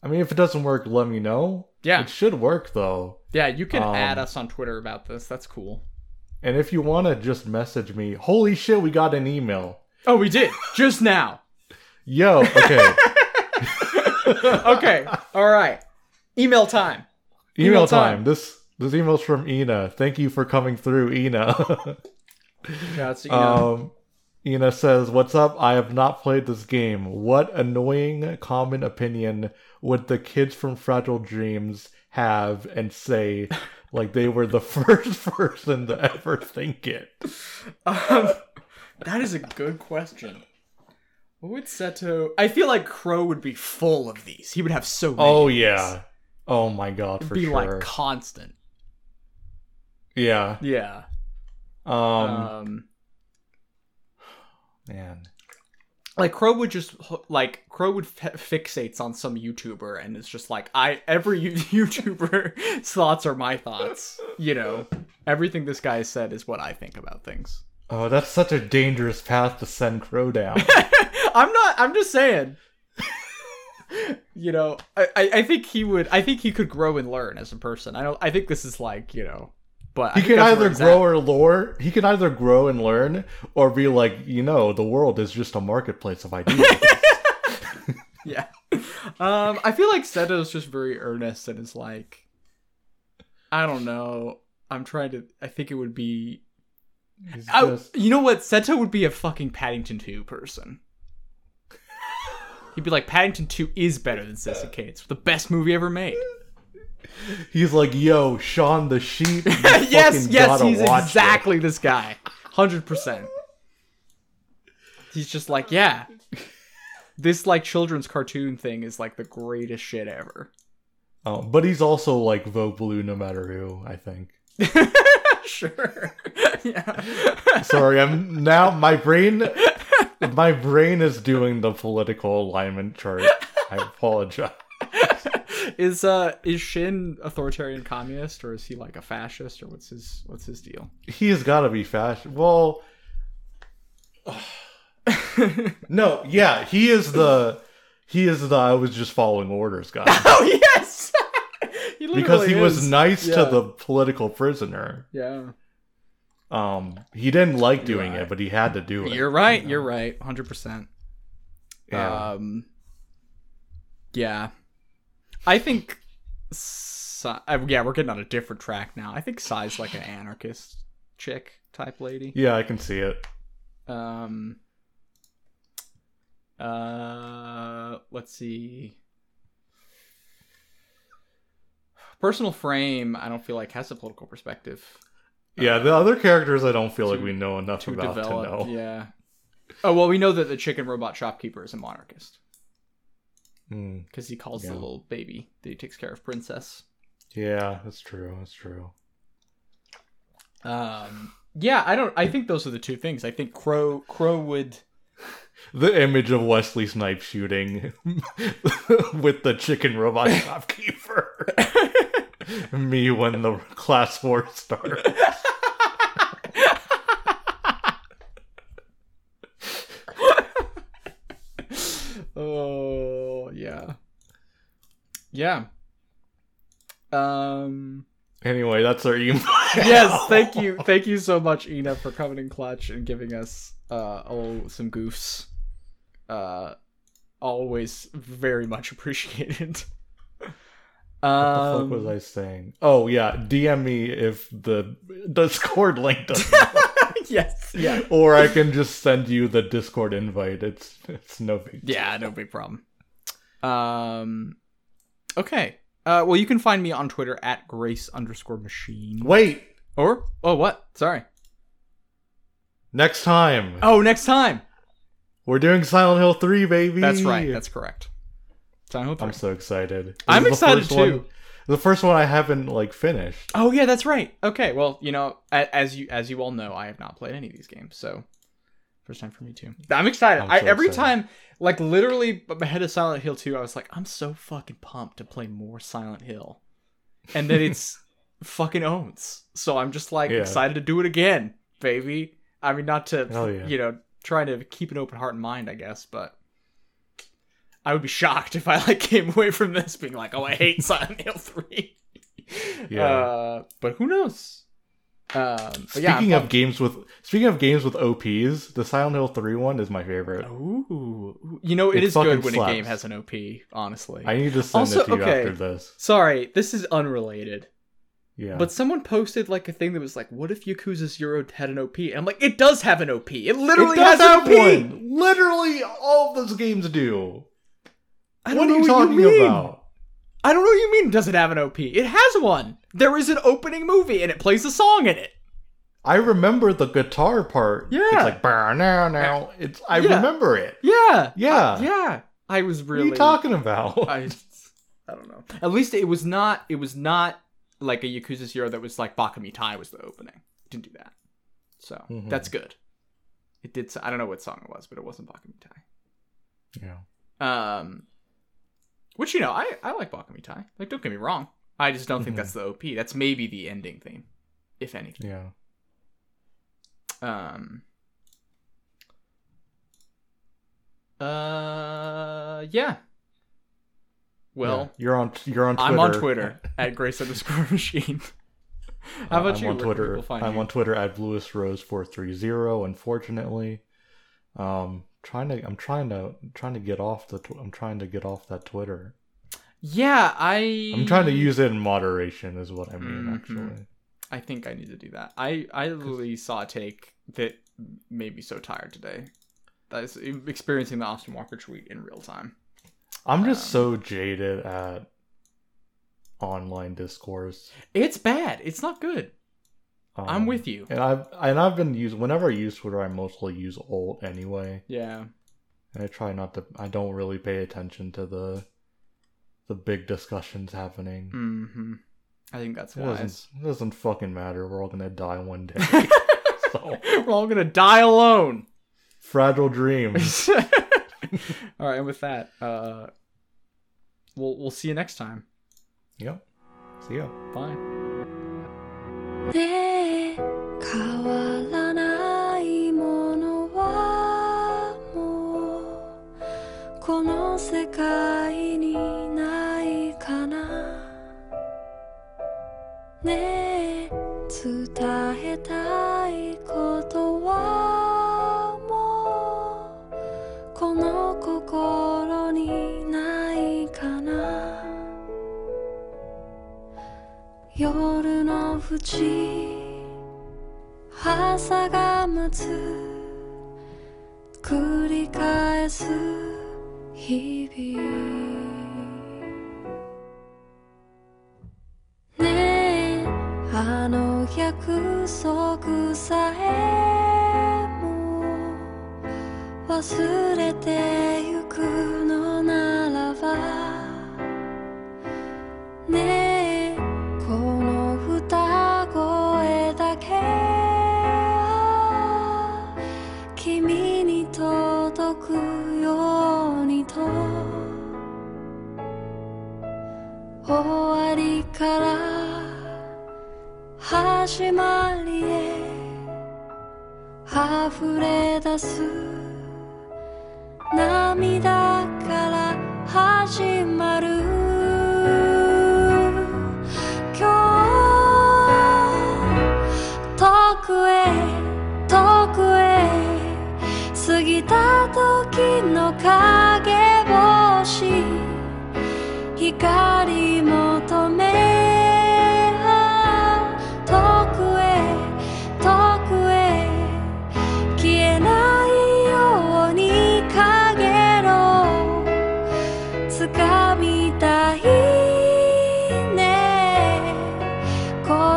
I mean, if it doesn't work, let me know. Yeah. It should work, though. Yeah, you can um, add us on Twitter about this. That's cool. And if you want to just message me, holy shit, we got an email. Oh, we did. Just now. Yo, okay. Okay, all right. Email time. Email, email time. time. This, this email's from Ina. Thank you for coming through, Ina. Shouts to Ina. Um, Ina says, what's up? I have not played this game. What annoying common opinion would the kids from Fragile Dreams have and say like they were the first person to ever think it? Um, that is a good question. What would Seto... I feel like Crow would be full of these. He would have so many. Oh, yeah. Oh, my God, for sure. It'd be, like, constant. Yeah. Yeah. Um... um... Man. Like, Crow would just, like, Crow would f- fixates on some YouTuber, and it's just like, I, every YouTuber's thoughts are my thoughts, you know? Everything this guy said is what I think about things. Oh, that's such a dangerous path to send Crow down. I'm not, I'm just saying. You know, I, I, I think he would, I think he could grow and learn as a person. I don't, I think this is like, you know. But he can either grow or lore. He can either grow and learn, or be like, you know, the world is just a marketplace of ideas. Yeah, um, I feel like Seto is just very earnest and is like, I don't know. I'm trying to. I think it would be. I, just... You know what? Seto would be a fucking Paddington two person. He'd be like, Paddington two is better than Seto. It's the best movie ever made. He's like, yo, Shaun the Sheep. yes, yes, he's exactly it. This guy. one hundred percent. He's just like, yeah. This, like, children's cartoon thing is, like, the greatest shit ever. Oh, but he's also, like, Vogue Blue no matter who, I think. Sure. Yeah. Sorry, I'm now, my brain, my brain is doing the political alignment chart. I apologize. Is uh is Shin authoritarian communist, or is he like a fascist, or what's his what's his deal? He's got to be fascist. Well, no, yeah, he is the he is the I was just following orders guy. Oh yes, he literally because he is. was nice yeah. to the political prisoner. Yeah. Um, he didn't like doing right. it, but he had to do it. You're right. You know? You're right. one hundred percent. Yeah. Um. Yeah. I think, Sai, yeah, we're getting on a different track now. I think Sai's like an anarchist chick type lady. Yeah, I can see it. Um. Uh, let's see. Personal Frame, I don't feel like has a political perspective. Yeah, uh, the other characters I don't feel to, like we know enough to about develop, to know. Yeah. Oh, well, we know that the chicken robot shopkeeper is a monarchist. Because he calls yeah. the little baby that he takes care of Princess. Yeah, that's true. That's true. Um, yeah, I don't. I think those are the two things. I think Crow Crow would. The image of Wesley Snipes shooting with the chicken robot shopkeeper. Me when the class war starts. Oh. Yeah. Yeah. Um. Anyway, that's our email. Yes, thank you. Thank you so much, Ina, for coming in clutch and giving us uh, oh, some goofs. Uh, always very much appreciated. Um, what the fuck was I saying? Oh, yeah. D M me if the Discord link doesn't work. Yes. Yeah. Or I can just send you the Discord invite. It's, it's no big deal. Yeah, no big problem. Um, okay. Uh, well, you can find me on Twitter at grace underscore machine. Wait. Or? Oh, what? Sorry. Next time. Oh, next time. We're doing Silent Hill three, baby. That's right. That's correct. Silent Hill three. I'm so excited. This I'm excited too. One, the first one I haven't, like, finished. Oh, yeah, that's right. Okay. Well, you know, as you, as you all know, I have not played any of these games, so. First time for me too. I'm excited. I'm so I, every excited. time, like literally ahead of Silent Hill two, I was like, I'm so fucking pumped to play more Silent Hill. And then it's fucking owns. So I'm just like yeah. excited to do it again, baby. I mean, not to, yeah. you know, trying to keep an open heart and mind, I guess, but I would be shocked if I like came away from this being like, oh, I hate Silent Hill three. Yeah. Uh, but who knows? Um, speaking yeah, of games with speaking of games with O Ps, the Silent Hill three one is my favorite. Ooh, you know it, it is good when slaps. a game has an O P. Honestly, I need to send also, it to you okay, after this. Sorry, this is unrelated. Yeah, but someone posted like a thing that was like, "What if Yakuza Zero had an O P?" And I'm like, "It does have an O P. It literally it does has have an O P. One. Literally, all of those games do." I don't what know are you talking you about? I don't know what you mean, does it have an O P? It has one. There is an opening movie, and it plays a song in it. I remember the guitar part. Yeah. It's like, bah, nah, nah. It's, I yeah. remember it. Yeah. Yeah. Uh, yeah. I was really... What are you talking about? I, I don't know. At least it was not, it was not like a Yakuza Zero that was like Baka Mitai was the opening. It didn't do that. So, mm-hmm. that's good. It did, I don't know what song it was, but it wasn't Baka Mitai. Yeah. Um, which, you know, I, I like Baka Mitai. Like, don't get me wrong. I just don't mm-hmm. think that's the O P. That's maybe the ending theme, if anything. Yeah. Um. Uh. Yeah. Well, yeah. you're on you're on Twitter. I'm on Twitter at Grace underscore Machine. How about uh, I'm you? On Twitter, find I'm you? on Twitter at Lewis Rose four three zero. Unfortunately, um, trying to I'm trying to trying to get off the I'm trying to get off that Twitter. Yeah, I. I'm trying to use it in moderation, is what I mean. Mm-hmm. Actually, I think I need to do that. I I literally saw a take that made me so tired today. That is experiencing the Austin Walker tweet in real time. I'm just um, so jaded at online discourse. It's bad. It's not good. Um, I'm with you. And I've and I've been using whenever I use Twitter, I mostly use old anyway. Yeah. And I try not to. I don't really pay attention to the the big discussions happening. Mm-hmm. I think that's wise. It doesn't, it doesn't fucking matter. We're all gonna die one day. So. We're all gonna die alone. Fragile dreams. All right, and with that, uh, we'll we'll see you next time. Yep. See ya. Bye. 交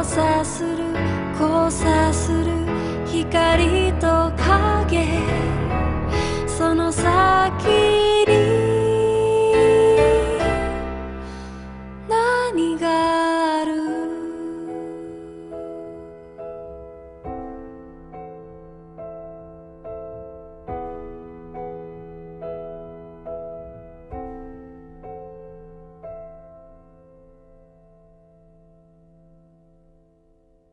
差する交差する光